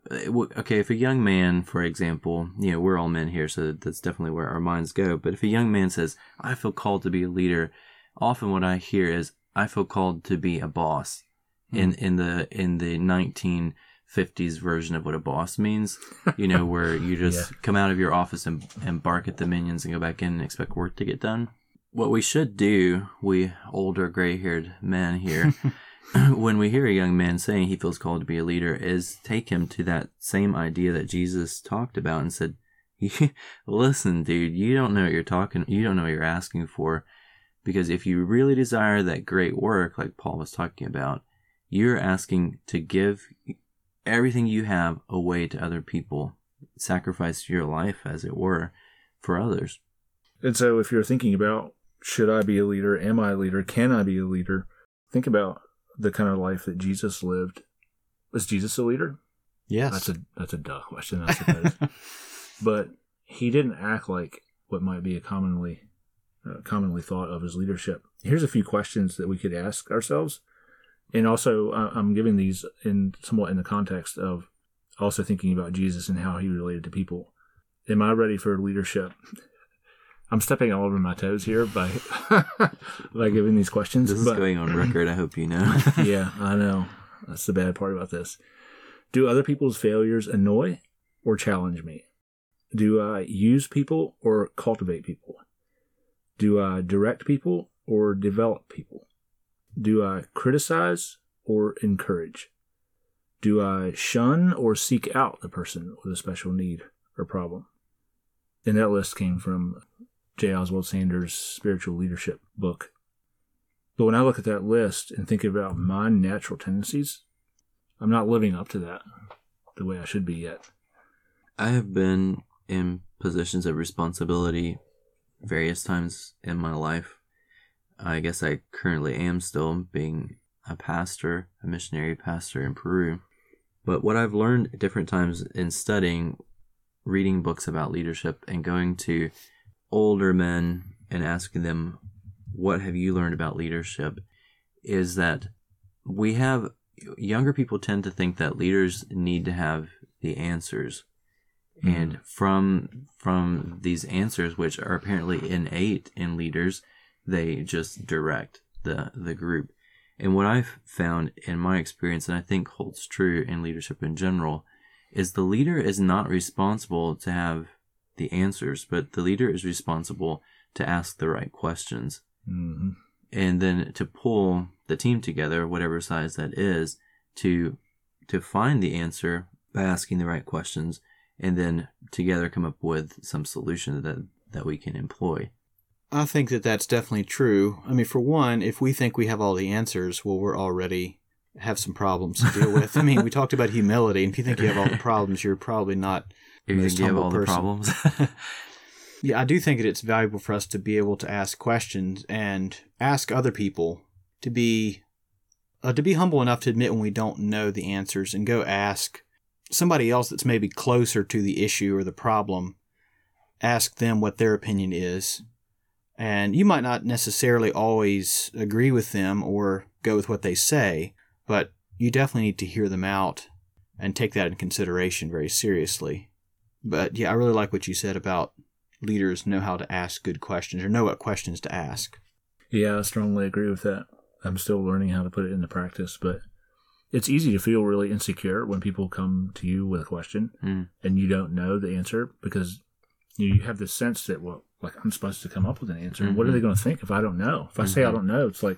okay, if a young man, for example, you know, we're all men here, so that's definitely where our minds go. But if a young man says, "I feel called to be a leader," often what I hear is, "I feel called to be a boss." Hmm. In, in the in the nineteen fifties version of what a boss means, you know, where you just yeah. come out of your office and, and bark at the minions and go back in and expect work to get done. What we should do, we older gray-haired men here, when we hear a young man saying he feels called to be a leader, is take him to that same idea that Jesus talked about and said, "Listen, dude, you don't know what you're talking, you don't know what you're asking for, because if you really desire that great work, like Paul was talking about, you're asking to give everything you have away to other people, sacrifice your life, as it were, for others." And so if you're thinking about, should I be a leader? Am I a leader? Can I be a leader? Think about the kind of life that Jesus lived. Was Jesus a leader? Yes. That's a that's a duh question, I suppose. But he didn't act like what might be a commonly uh, commonly thought of as leadership. Here's a few questions that we could ask ourselves. And also, I'm giving these in somewhat in the context of also thinking about Jesus and how he related to people. Am I ready for leadership? I'm stepping all over my toes here by by giving these questions. This is but, going on record, I hope you know. Yeah, I know. That's the bad part about this. Do other people's failures annoy or challenge me? Do I use people or cultivate people? Do I direct people or develop people? Do I criticize or encourage? Do I shun or seek out the person with a special need or problem? And that list came from J. Oswald Sanders' Spiritual Leadership book. But when I look at that list and think about my natural tendencies, I'm not living up to that the way I should be yet. I have been in positions of responsibility various times in my life. I guess I currently am still being a pastor, a missionary pastor in Peru. But what I've learned at different times in studying, reading books about leadership and going to older men and asking them, what have you learned about leadership, is that we have, younger people tend to think that leaders need to have the answers. Mm. And from from these answers, which are apparently innate in leaders, they just direct the, the group. And what I've found in my experience, and I think holds true in leadership in general, is the leader is not responsible to have the answers, but the leader is responsible to ask the right questions. Mm-hmm. And then to pull the team together, whatever size that is, to to find the answer by asking the right questions, and then together come up with some solution that, that we can employ. I think that that's definitely true. I mean, for one, if we think we have all the answers, well, we're already have some problems to deal with. I mean, we talked about humility, and if you think you have all the problems, you're probably not the most humble person. You think you have all the problems. Yeah, I do think that it's valuable for us to be able to ask questions and ask other people to be uh, to be humble enough to admit when we don't know the answers, and go ask somebody else that's maybe closer to the issue or the problem, ask them what their opinion is. And you might not necessarily always agree with them or go with what they say, but you definitely need to hear them out and take that in consideration very seriously. But yeah, I really like what you said about leaders know how to ask good questions, or know what questions to ask. Yeah, I strongly agree with that. I'm still learning how to put it into practice, but it's easy to feel really insecure when people come to you with a question mm. and you don't know the answer, because you have this sense that, well, like, I'm supposed to come up with an answer. Mm-hmm. What are they going to think if I don't know? If I mm-hmm. say I don't know, it's like,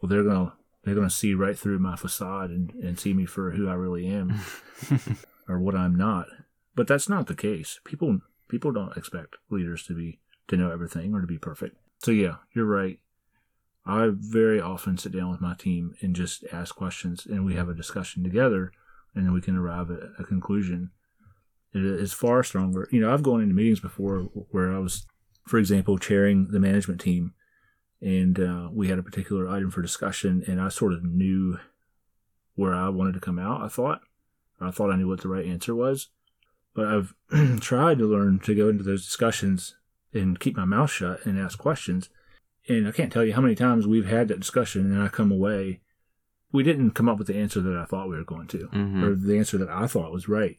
well, they're going to they're going to see right through my facade and, and see me for who I really am or what I'm not. But that's not the case. People people don't expect leaders to be to know everything or to be perfect. So yeah, you're right. I very often sit down with my team and just ask questions, and we have a discussion together, and then we can arrive at a conclusion. It is far stronger. You know, I've gone into meetings before where I was, for example, chairing the management team, and uh, we had a particular item for discussion, and I sort of knew where I wanted to come out, I thought. I thought I knew what the right answer was. But I've tried to learn to go into those discussions and keep my mouth shut and ask questions. And I can't tell you how many times we've had that discussion, and I come away, we didn't come up with the answer that I thought we were going to, mm-hmm. or the answer that I thought was right.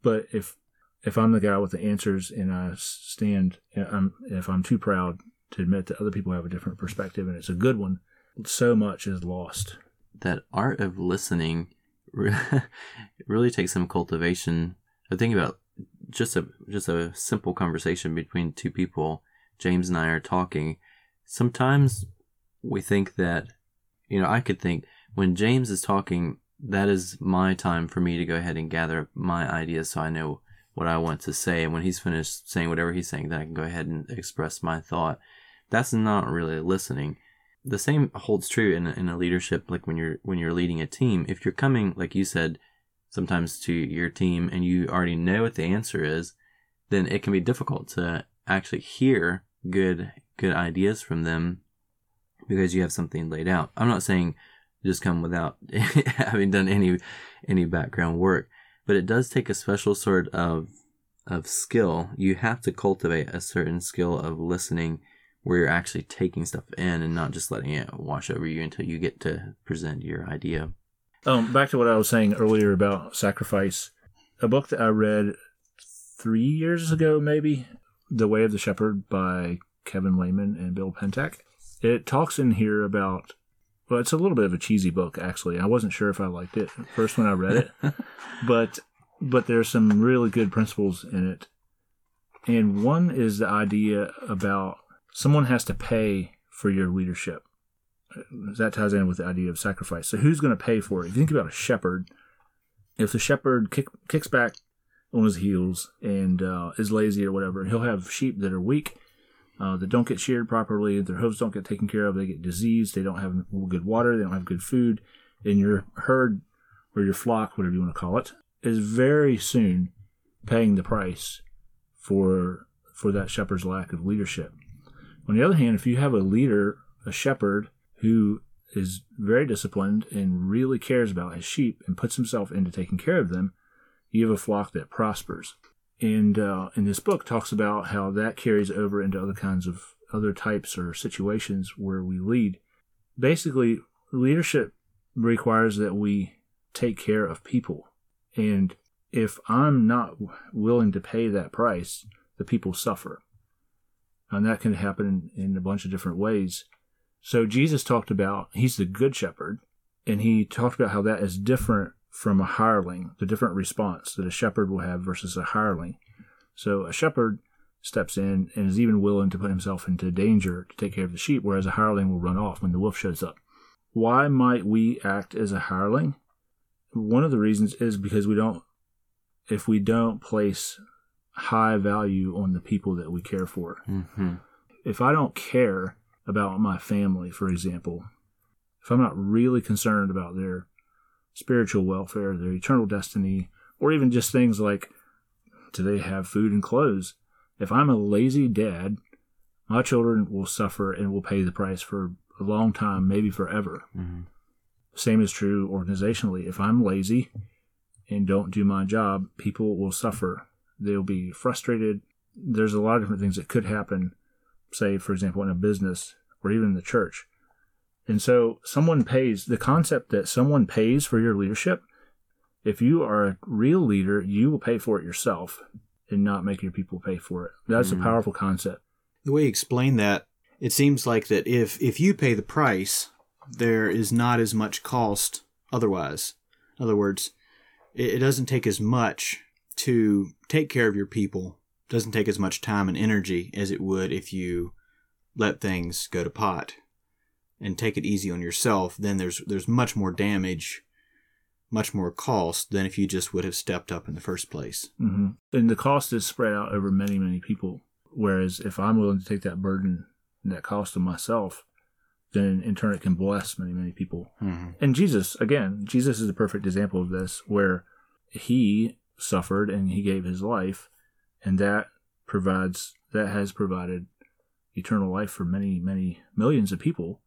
But if if I'm the guy with the answers, and I stand, I'm, if I'm too proud to admit that other people have a different perspective, and it's a good one, so much is lost. That art of listening really takes some cultivation. I think about just a just a simple conversation between two people. James and I are talking. Sometimes we think that, you know, I could think when James is talking, that is my time for me to go ahead and gather up my ideas so I know what I want to say. And when he's finished saying whatever he's saying, then I can go ahead and express my thought. That's not really listening. The same holds true in, in a leadership, like when you're when you're leading a team. If you're coming, like you said, sometimes to your team and you already know what the answer is, then it can be difficult to actually hear good good ideas from them, because you have something laid out. I'm not saying just come without having done any any background work, but it does take a special sort of of skill. You have to cultivate a certain skill of listening, where you're actually taking stuff in and not just letting it wash over you until you get to present your idea. Um, back to what I was saying earlier about sacrifice. A book that I read three years ago, maybe, The Way of the Shepherd by Kevin Leman and Bill Pentec. It talks in here about, well, it's a little bit of a cheesy book, actually. I wasn't sure if I liked it at first when I read it, but but there's some really good principles in it. And one is the idea about someone has to pay for your leadership. That ties in with the idea of sacrifice. So who's going to pay for it? If you think about a shepherd, if the shepherd kick, kicks back on his heels and uh, is lazy or whatever, he'll have sheep that are weak, Uh, that don't get sheared properly, their hooves don't get taken care of, they get diseased, they don't have good water, they don't have good food, and your herd, or your flock, whatever you want to call it, is very soon paying the price for for that shepherd's lack of leadership. On the other hand, if you have a leader, a shepherd, who is very disciplined and really cares about his sheep and puts himself into taking care of them, you have a flock that prospers. And uh, in this book talks about how that carries over into other kinds of other types or situations where we lead. Basically, leadership requires that we take care of people. And if I'm not willing to pay that price, the people suffer. And that can happen in a bunch of different ways. So Jesus talked about, he's the good shepherd, and he talked about how that is different from a hireling, the different response that a shepherd will have versus a hireling. So a shepherd steps in and is even willing to put himself into danger to take care of the sheep, whereas a hireling will run off when the wolf shows up. Why might we act as a hireling? One of the reasons is because we don't, if we don't place high value on the people that we care for. Mm-hmm. If I don't care about my family, for example, if I'm not really concerned about their spiritual welfare, their eternal destiny, or even just things like, do they have food and clothes? If I'm a lazy dad, my children will suffer and will pay the price for a long time, maybe forever. Mm-hmm. Same is true organizationally. If I'm lazy and don't do my job, people will suffer. They'll be frustrated. There's a lot of different things that could happen, say, for example, in a business or even in the church. And so someone pays, the concept that someone pays for your leadership, if you are a real leader, you will pay for it yourself and not make your people pay for it. That's mm. a powerful concept. The way you explain that, it seems like that if, if you pay the price, there is not as much cost otherwise. In other words, it, it doesn't take as much to take care of your people. It doesn't take as much time and energy as it would if you let things go to pot and take it easy on yourself. Then there's there's much more damage, much more cost than if you just would have stepped up in the first place. Mm-hmm. And the cost is spread out over many, many people. Whereas if I'm willing to take that burden and that cost on myself, then in turn it can bless many, many people. Mm-hmm. And Jesus, again, Jesus is the perfect example of this, where he suffered and he gave his life, and that provides, that has provided eternal life for many, many millions of people.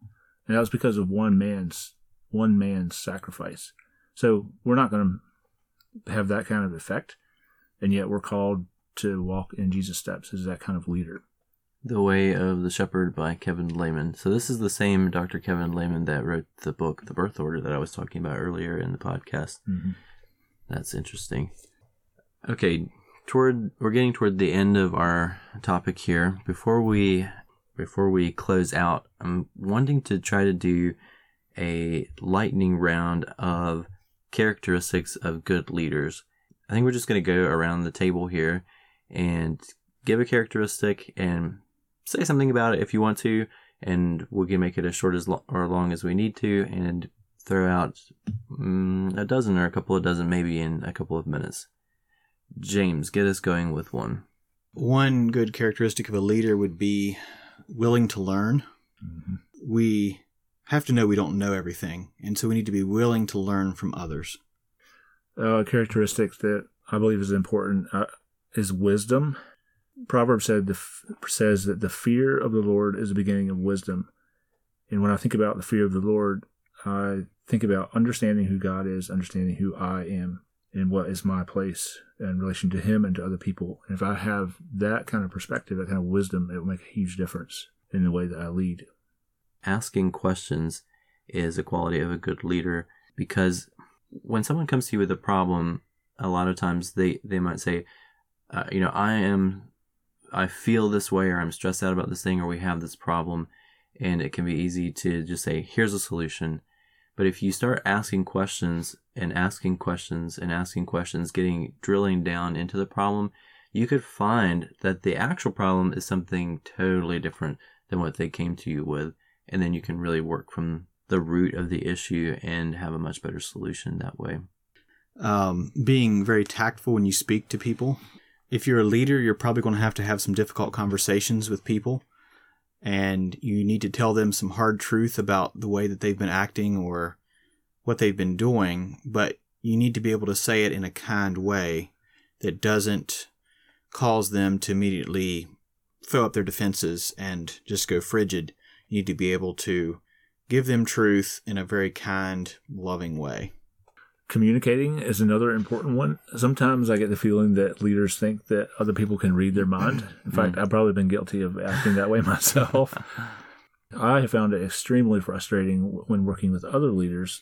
And that was because of one man's one man's sacrifice. So we're not going to have that kind of effect, and yet we're called to walk in Jesus' steps as that kind of leader. The Way of the Shepherd by Kevin Leman. So this is the same Doctor Kevin Leman that wrote the book The Birth Order that I was talking about earlier in the podcast. Mm-hmm. That's interesting. Okay, toward we're getting toward the end of our topic here. Before we before we close out, I'm wanting to try to do a lightning round of characteristics of good leaders. I think we're just going to go around the table here and give a characteristic and say something about it if you want to, and we can make it as short as lo- or long as we need to, and throw out um, a dozen or a couple of dozen maybe in a couple of minutes. James, get us going with one. One good characteristic of a leader would be willing to learn. Mm-hmm. We have to know we don't know everything, and so we need to be willing to learn from others. Uh, a characteristic that I believe is important uh, is wisdom. Proverbs said the f- says that the fear of the Lord is the beginning of wisdom. And when I think about the fear of the Lord, I think about understanding who God is, understanding who I am, and what is my place in relation to him and to other people. And if I have that kind of perspective, that kind of wisdom, it will make a huge difference in the way that I lead. Asking questions is a quality of a good leader, because when someone comes to you with a problem, a lot of times they, they might say, uh, you know, I am, I feel this way, or I'm stressed out about this thing, or we have this problem. And it can be easy to just say, here's a solution. But if you start asking questions and asking questions and asking questions, getting drilling down into the problem, you could find that the actual problem is something totally different than what they came to you with. And then you can really work from the root of the issue and have a much better solution that way. Um, being very tactful when you speak to people. If you're a leader, you're probably going to have to have some difficult conversations with people. And you need to tell them some hard truth about the way that they've been acting or what they've been doing, but you need to be able to say it in a kind way that doesn't cause them to immediately throw up their defenses and just go frigid. You need to be able to Give them truth in a very kind, loving way. Communicating is another important one. Sometimes I get the feeling that leaders think that other people can read their mind. In fact, I've probably been guilty of acting that way myself. I have found it extremely frustrating when working with other leaders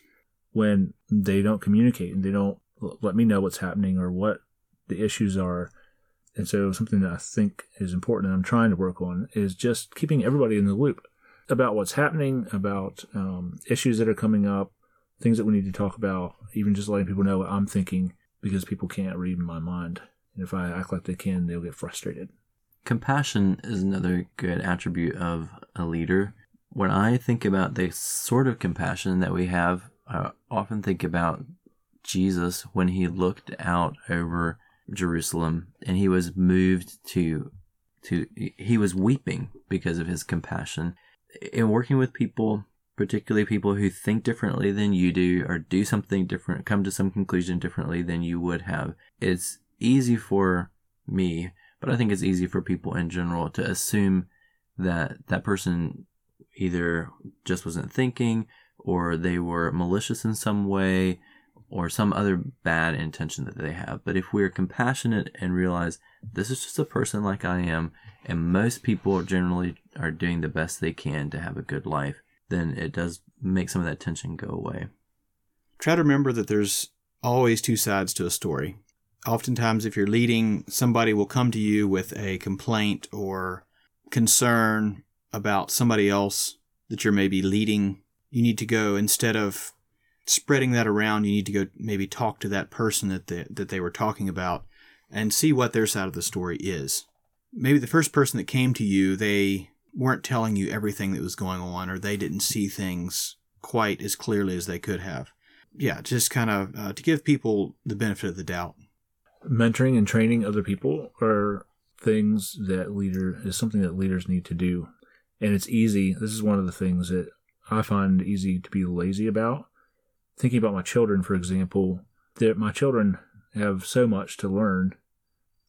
when they don't communicate and they don't let me know what's happening or what the issues are. And so something that I think is important and I'm trying to work on is just keeping everybody in the loop about what's happening, about um, issues that are coming up, things that we need to talk about, even just letting people know what I'm thinking because people can't read my mind. And if I act like they can, they'll get frustrated. Compassion is another good attribute of a leader. When I think about the sort of compassion that we have, I often think about Jesus when he looked out over Jerusalem and he was moved to, to he was weeping because of his compassion. In working with people, particularly people who think differently than you do or do something different, come to some conclusion differently than you would have, it's easy for me, but I think it's easy for people in general to assume that that person either just wasn't thinking or they were malicious in some way or some other bad intention that they have. But if we're compassionate and realize this is just a person like I am, and most people generally are doing the best they can to have a good life, then it does make some of that tension go away. Try to remember that there's always two sides to a story. Oftentimes, if you're leading, somebody will come to you with a complaint or concern about somebody else that you're maybe leading. You need to go, instead of spreading that around, you need to go maybe talk to that person that they, that they were talking about and see what their side of the story is. Maybe the first person that came to you, they weren't telling you everything that was going on, or they didn't see things quite as clearly as they could have. Yeah, just kind of uh, to give people the benefit of the doubt. Mentoring and training other people are things that leader is something that leaders need to do. And it's easy. This is one of the things that I find easy to be lazy about. Thinking about my children, for example, that my children have so much to learn.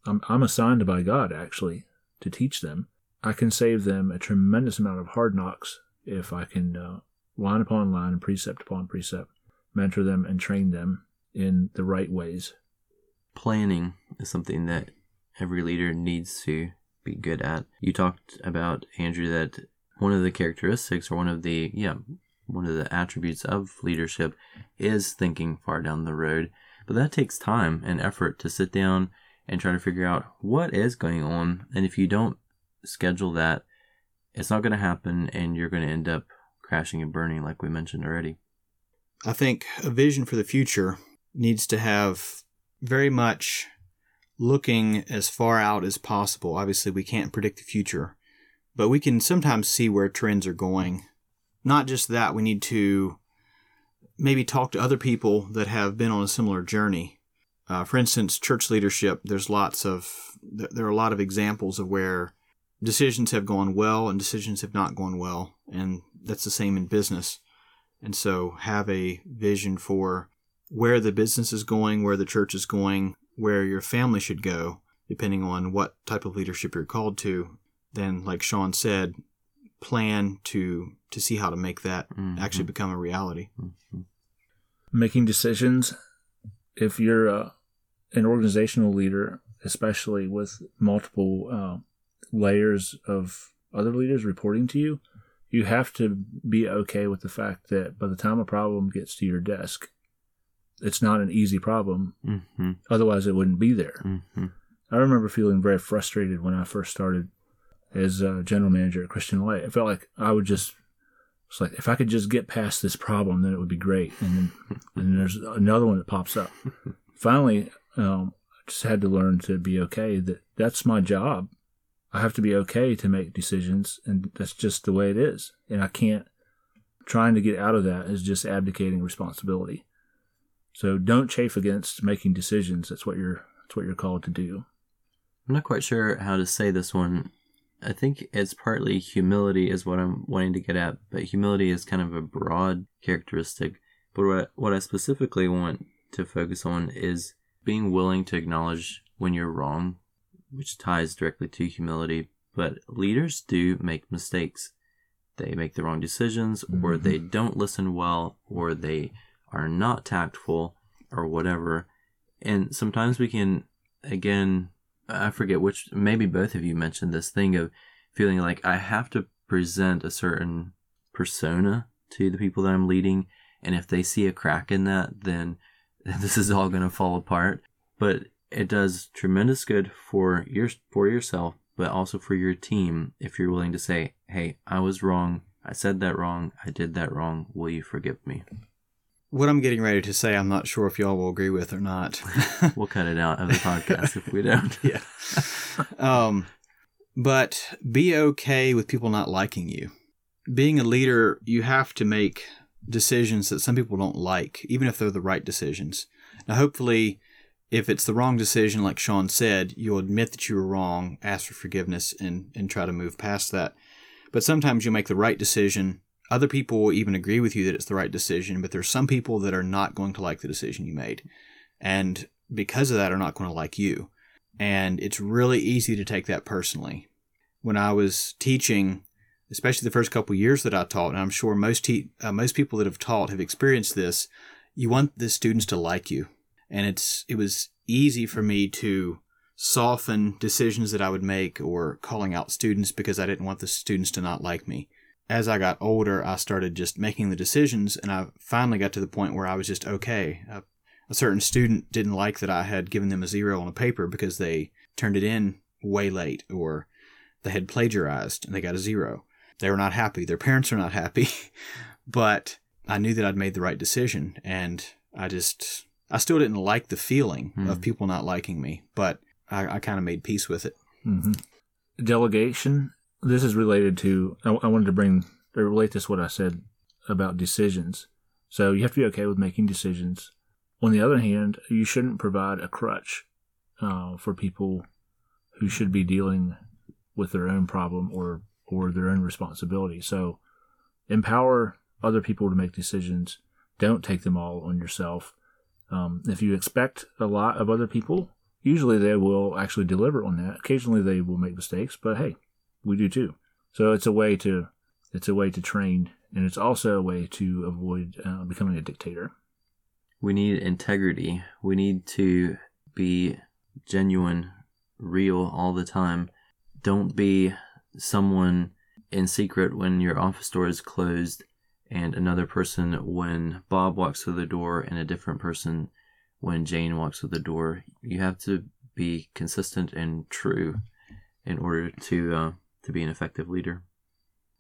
I'm, I'm assigned by God, actually, to teach them. I can save them a tremendous amount of hard knocks if I can uh, line upon line and precept upon precept, mentor them and train them in the right ways. Planning is something that every leader needs to be good at. You talked about, Andrew, that one of the characteristics or one of the, yeah, one of the attributes of leadership is thinking far down the road. But that takes time and effort to sit down and try to figure out what is going on. And if you don't schedule that, it's not going to happen and you're going to end up crashing and burning like we mentioned already. I think a vision for the future needs to have very much looking as far out as possible. Obviously, we can't predict the future, but we can sometimes see where trends are going. Not just that, we need to maybe talk to other people that have been on a similar journey. Uh, for instance, church leadership, there's lots of, there are a lot of examples of where decisions have gone well and decisions have not gone well, and that's the same in business. And so have a vision for where the business is going, where the church is going, where your family should go, depending on what type of leadership you're called to. Then, like Sean said, plan to to see how to make that mm-hmm. actually become a reality. Mm-hmm. Making decisions, if you're a, an organizational leader, especially with multiple uh, layers of other leaders reporting to you, you have to be okay with the fact that by the time a problem gets to your desk, it's not an easy problem. Mm-hmm. Otherwise, it wouldn't be there. Mm-hmm. I remember feeling very frustrated when I first started as a general manager at Christian L A. It felt like I would just, it's like, if I could just get past this problem, then it would be great. And then and there's another one that pops up. Finally, um, I just had to learn to be okay that that's my job. I have to be okay to make decisions, and that's just the way it is. And I can't, trying to get out of that is just abdicating responsibility. So don't chafe against making decisions. That's what you're that's what you're called to do. I'm not quite sure how to say this one. I think it's partly humility is what I'm wanting to get at, but humility is kind of a broad characteristic. But what, what I specifically want to focus on is being willing to acknowledge when you're wrong, which ties directly to humility. But leaders do make mistakes. they make the wrong decisions, mm-hmm. or they don't listen well, or they are not tactful, or whatever. And sometimes we can, again, I forget which, maybe both of you mentioned this thing of feeling like I have to present a certain persona to the people that I'm leading, and if they see a crack in that, then this is all going to fall apart. But it does tremendous good for your for yourself, but also for your team, if you're willing to say, hey, I was wrong, I said that wrong, I did that wrong, will you forgive me? What I'm getting ready to say, I'm not sure if y'all will agree with or not. We'll cut it out of the podcast if we don't. Yeah. Um, but be okay with people not liking you. Being a leader, you have to make decisions that some people don't like, even if they're the right decisions. Now, hopefully, if it's the wrong decision, like Sean said, you'll admit that you were wrong, ask for forgiveness, and, and try to move past that. But sometimes you'll make the right decision. Other people will even agree with you that it's the right decision, but there's some people that are not going to like the decision you made. And because of that, are not going to like you. And it's really easy to take that personally. When I was teaching, especially the first couple of years that I taught, and I'm sure most te- uh, most people that have taught have experienced this, you want the students to like you. And it's it was easy for me to soften decisions that I would make or calling out students because I didn't want the students to not like me. As I got older, I started just making the decisions, and I finally got to the point where I was just okay. A, a certain student didn't like that I had given them a zero on a paper because they turned it in way late, or they had plagiarized and they got a zero. They were not happy. Their parents were not happy. But I knew that I'd made the right decision, and I just, I still didn't like the feeling mm. of people not liking me, but I, I kind of made peace with it. Mm-hmm. Delegation. This is related to, I, I wanted to bring, or relate this to what I said about decisions. So you have to be okay with making decisions. On the other hand, you shouldn't provide a crutch uh, for people who should be dealing with their own problem or, or their own responsibility. So empower other people to make decisions. Don't take them all on yourself. Um, if you expect a lot of other people, usually they will actually deliver on that. Occasionally they will make mistakes, but hey, we do too. So it's a way to it's a way to train, and it's also a way to avoid uh, becoming a dictator. We need integrity. We need to be genuine, real all the time. Don't be someone in secret when your office door is closed, and another person when Bob walks through the door, and a different person when Jane walks through the door. You have to be consistent and true in order to uh, to be an effective leader.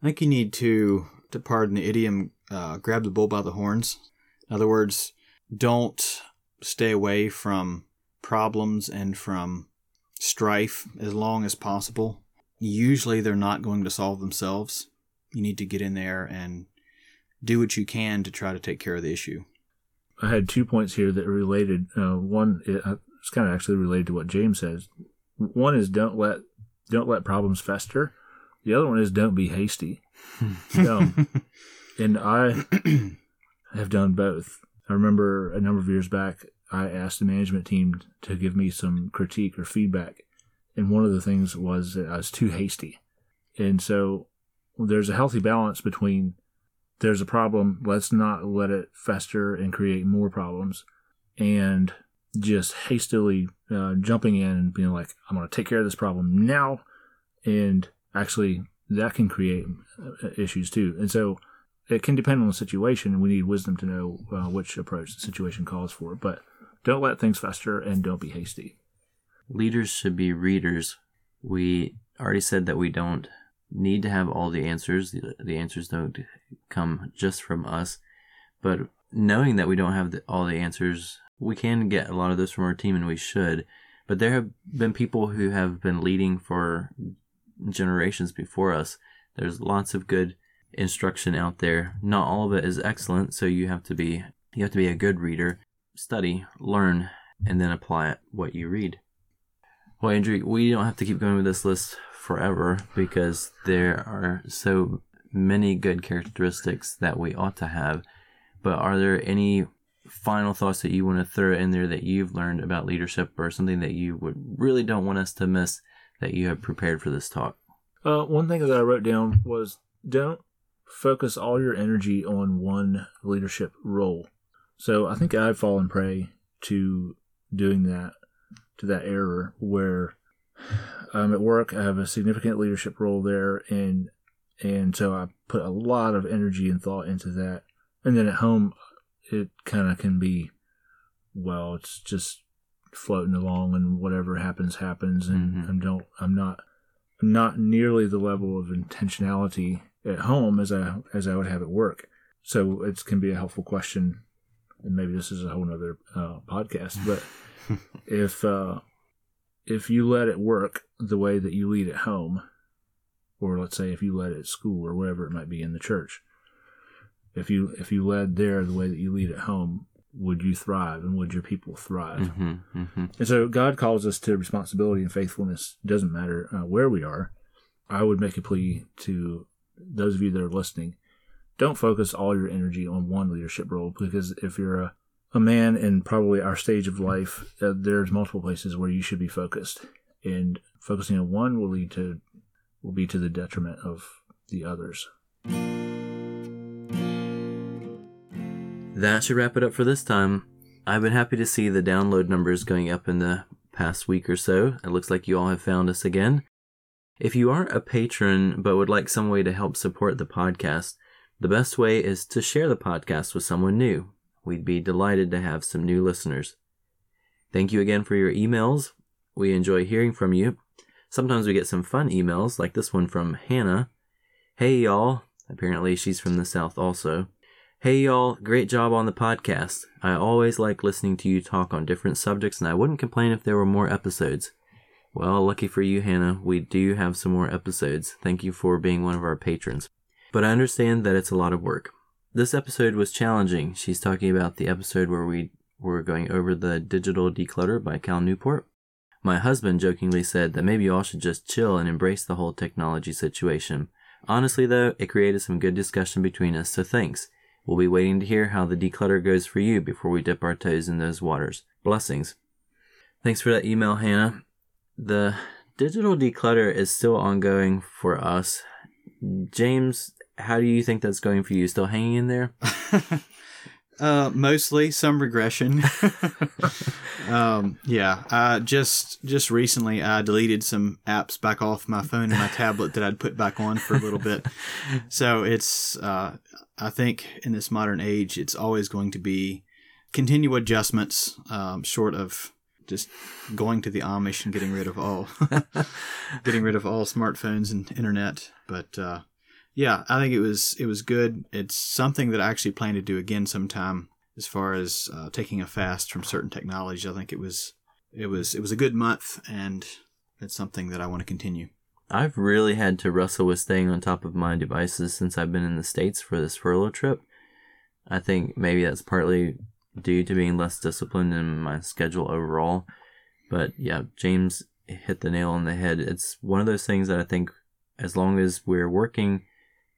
I think you need to, to pardon the idiom, uh, grab the bull by the horns. In other words, don't stay away from problems and from strife as long as possible. Usually they're not going to solve themselves. You need to get in there and do what you can to try to take care of the issue. I had two points here that are related. Uh, one is kind of actually related to what James says. One is don't let Don't let problems fester. The other one is don't be hasty. um, and I have done both. I remember a number of years back, I asked the management team to give me some critique or feedback. And one of the things was that I was too hasty. And so there's a healthy balance between there's a problem, let's not let it fester and create more problems, and just hastily uh, jumping in and being like, I'm going to take care of this problem now. And actually, that can create issues too. And so it can depend on the situation. We need wisdom to know uh, which approach the situation calls for. But don't let things fester and don't be hasty. Leaders should be readers. We already said that we don't need to have all the answers. The, the answers don't come just from us. But knowing that we don't have the, all the answers, we can get a lot of those from our team, and we should. But there have been people who have been leading for generations before us. There's lots of good instruction out there. Not all of it is excellent, so you have to be you have to be a good reader. Study, learn, and then apply it, what you read. Well, Andrew, we don't have to keep going with this list forever because there are so many good characteristics that we ought to have. But are there any final thoughts that you want to throw in there that you've learned about leadership, or something that you would really don't want us to miss that you have prepared for this talk? Uh, one thing that I wrote down was don't focus all your energy on one leadership role. So I think I've fallen prey to doing that, to that error where I'm at work. I have a significant leadership role there, and and so I put a lot of energy and thought into that. And then at home, it kind of can be, well, it's just floating along, and whatever happens, happens, and mm-hmm. I'm don't I'm not I'm not nearly the level of intentionality at home as I as I would have at work. So it can be a helpful question, and maybe this is a whole other uh, podcast. But if uh, if you let it work the way that you lead at home, or let's say if you led at school or whatever it might be in the church, if you if you led there the way that you lead at home, would you thrive, and would your people thrive? Mm-hmm, mm-hmm. And so God calls us to responsibility and faithfulness. It doesn't matter uh, where we are. I would make a plea to those of you that are listening, don't focus all your energy on one leadership role, because if you're a, a man in probably our stage of life, uh, there's multiple places where you should be focused, and focusing on one will lead to will be to the detriment of the others. That should wrap it up for this time. I've been happy to see the download numbers going up in the past week or so. It looks like you all have found us again. If you aren't a patron but would like some way to help support the podcast, the best way is to share the podcast with someone new. We'd be delighted to have some new listeners. Thank you again for your emails. We enjoy hearing from you. Sometimes we get some fun emails, like this one from Hannah. Hey, y'all. Apparently she's from the South also. Hey, y'all. Great job on the podcast. I always like listening to you talk on different subjects, and I wouldn't complain if there were more episodes. Well, lucky for you, Hannah, we do have some more episodes. Thank you for being one of our patrons. But I understand that it's a lot of work. This episode was challenging. She's talking about the episode where we were going over the digital declutter by Cal Newport. My husband jokingly said that maybe y'all should just chill and embrace the whole technology situation. Honestly, though, it created some good discussion between us, so thanks. We'll be waiting to hear how the declutter goes for you before we dip our toes in those waters. Blessings. Thanks for that email, Hannah. The digital declutter is still ongoing for us. James, how do you think that's going for you? Still hanging in there? uh, mostly some regression. um, yeah, I just just recently I deleted some apps back off my phone and my tablet that I'd put back on for a little bit. So it's uh, I think in this modern age, it's always going to be continual adjustments, um, short of just going to the Amish and getting rid of all, getting rid of all smartphones and internet. But uh, yeah, I think it was it was good. It's something that I actually plan to do again sometime. As far as uh, taking a fast from certain technologies, I think it was it was it was a good month, and it's something that I want to continue. I've really had to wrestle with staying on top of my devices since I've been in the States for this furlough trip. I think maybe that's partly due to being less disciplined in my schedule overall. But yeah, James hit the nail on the head. It's one of those things that I think as long as we're working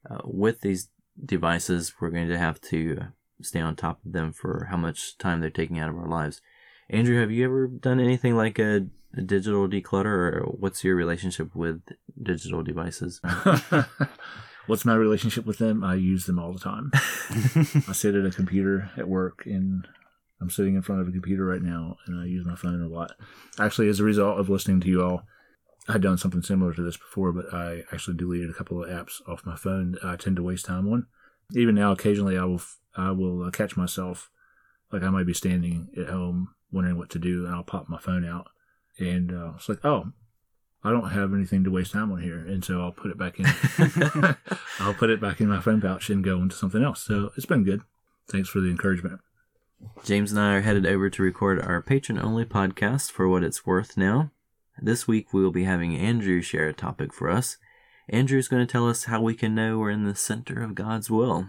uh, with these devices, we're going to have to stay on top of them for how much time they're taking out of our lives. Andrew, have you ever done anything like a, a digital declutter, or what's your relationship with digital devices? What's my relationship with them? I use them all the time. I sit at a computer at work, and I'm sitting in front of a computer right now, and I use my phone a lot. Actually, as a result of listening to you all, I'd done something similar to this before, but I actually deleted a couple of apps off my phone that I tend to waste time on. Even now, occasionally, I will I will catch myself, like I might be standing at home wondering what to do, and I'll pop my phone out, and uh, it's like, oh, I don't have anything to waste time on here, and so I'll put it back in. I'll put it back in my phone pouch and go into something else. So it's been good. Thanks for the encouragement. James and I are headed over to record our patron-only podcast for what it's worth now. This week we will be having Andrew share a topic for us. Andrew's going to tell us how we can know we're in the center of God's will.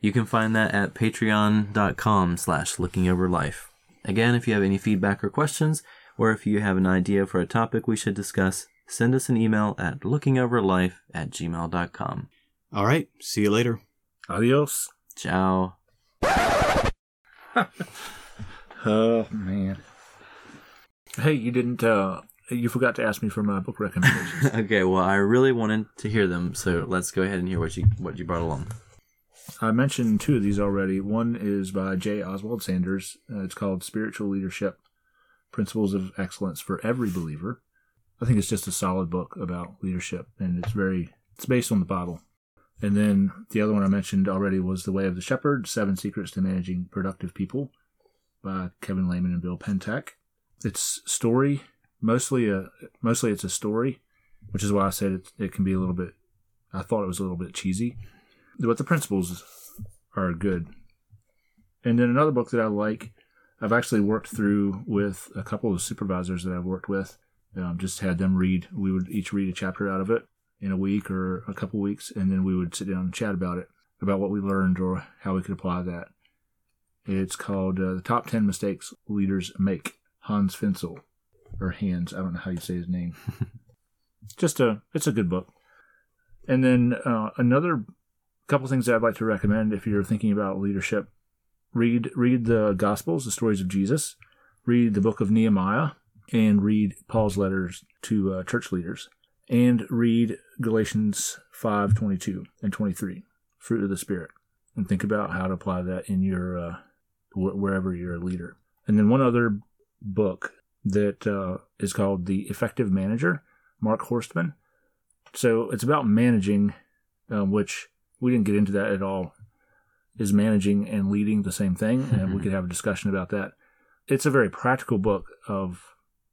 You can find that at patreon.com slash lookingoverlife. Again, if you have any feedback or questions, or if you have an idea for a topic we should discuss, send us an email at lookingoverlife at gmail.com. All right. See you later. Adios. Ciao. Oh, man. Hey, you didn't uh, You forgot to ask me for my book recommendations. Okay, well, I really wanted to hear them, so let's go ahead and hear what you what you brought along. I mentioned two of these already. One is by J. Oswald Sanders. Uh, it's called Spiritual Leadership, Principles of Excellence for Every Believer. I think it's just a solid book about leadership, and it's very it's based on the Bible. And then the other one I mentioned already was The Way of the Shepherd, Seven Secrets to Managing Productive People by Kevin Leman and Bill Pentec. It's story, mostly a mostly it's a story, which is why I said it, it can be a little bit, I thought it was a little bit cheesy. But the principles are good. And then another book that I like, I've actually worked through with a couple of supervisors that I've worked with. Um, just had them read. We would each read a chapter out of it in a week or a couple weeks, and then we would sit down and chat about it, about what we learned or how we could apply that. It's called uh, The Top ten Mistakes Leaders Make, Hans Finzel, or Hans, I don't know how you say his name. Just a, it's a good book. And then uh, another couple things that I'd like to recommend if you're thinking about leadership. Read read the Gospels, the stories of Jesus. Read the book of Nehemiah, and read Paul's letters to uh, church leaders. And read Galatians five twenty-two and twenty-three, Fruit of the Spirit. And think about how to apply that in your uh, wh- wherever you're a leader. And then one other book that uh, is called The Effective Manager, Mark Horstman. So it's about managing, um, which... we didn't get into that at all. Is managing and leading the same thing? And mm-hmm. we could have a discussion about that. It's a very practical book of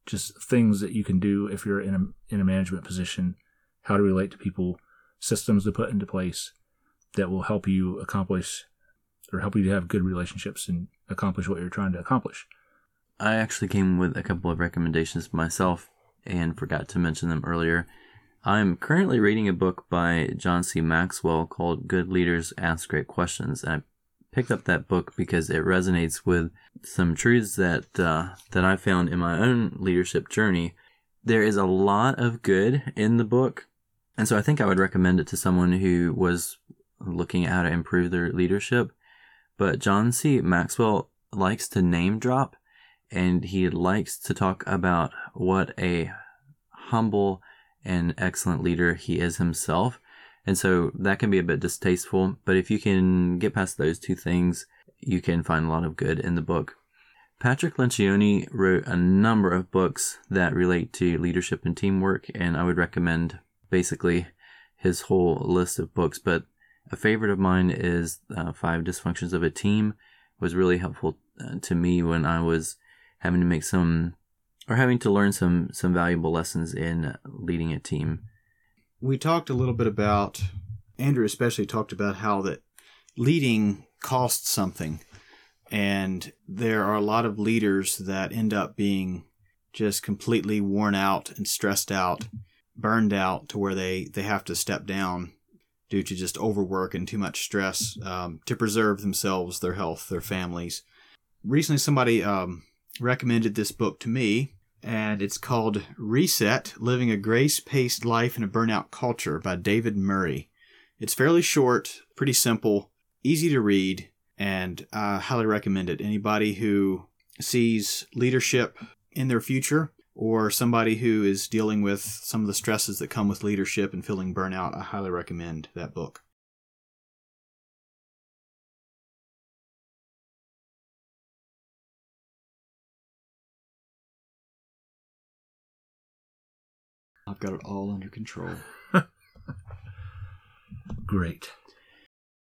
just things that you can do if you're in a, in a management position, how to relate to people, systems to put into place that will help you accomplish or help you to have good relationships and accomplish what you're trying to accomplish. I actually came with a couple of recommendations myself and forgot to mention them earlier. I'm currently reading a book by John C. Maxwell called Good Leaders Ask Great Questions, and I picked up that book because it resonates with some truths that uh, that I found in my own leadership journey. There is a lot of good in the book, and so I think I would recommend it to someone who was looking at how to improve their leadership. But John C. Maxwell likes to name drop, and he likes to talk about what a humble and excellent leader he is himself. And so that can be a bit distasteful, but if you can get past those two things, you can find a lot of good in the book. Patrick Lencioni wrote a number of books that relate to leadership and teamwork, and I would recommend basically his whole list of books, but a favorite of mine is uh, Five Dysfunctions of a Team. It was really helpful to me when I was having to make some or having to learn some some valuable lessons in leading a team. We talked a little bit about, Andrew especially talked about how that leading costs something. And there are a lot of leaders that end up being just completely worn out and stressed out, burned out to where they, they have to step down due to just overwork and too much stress um, to preserve themselves, their health, their families. Recently somebody... Um, recommended this book to me, and it's called Reset, Living a Grace-Paced Life in a Burnout Culture by David Murray. It's fairly short, pretty simple, easy to read, and I highly recommend it. Anybody who sees leadership in their future or somebody who is dealing with some of the stresses that come with leadership and feeling burnout, I highly recommend that book. I've got it all under control. Great.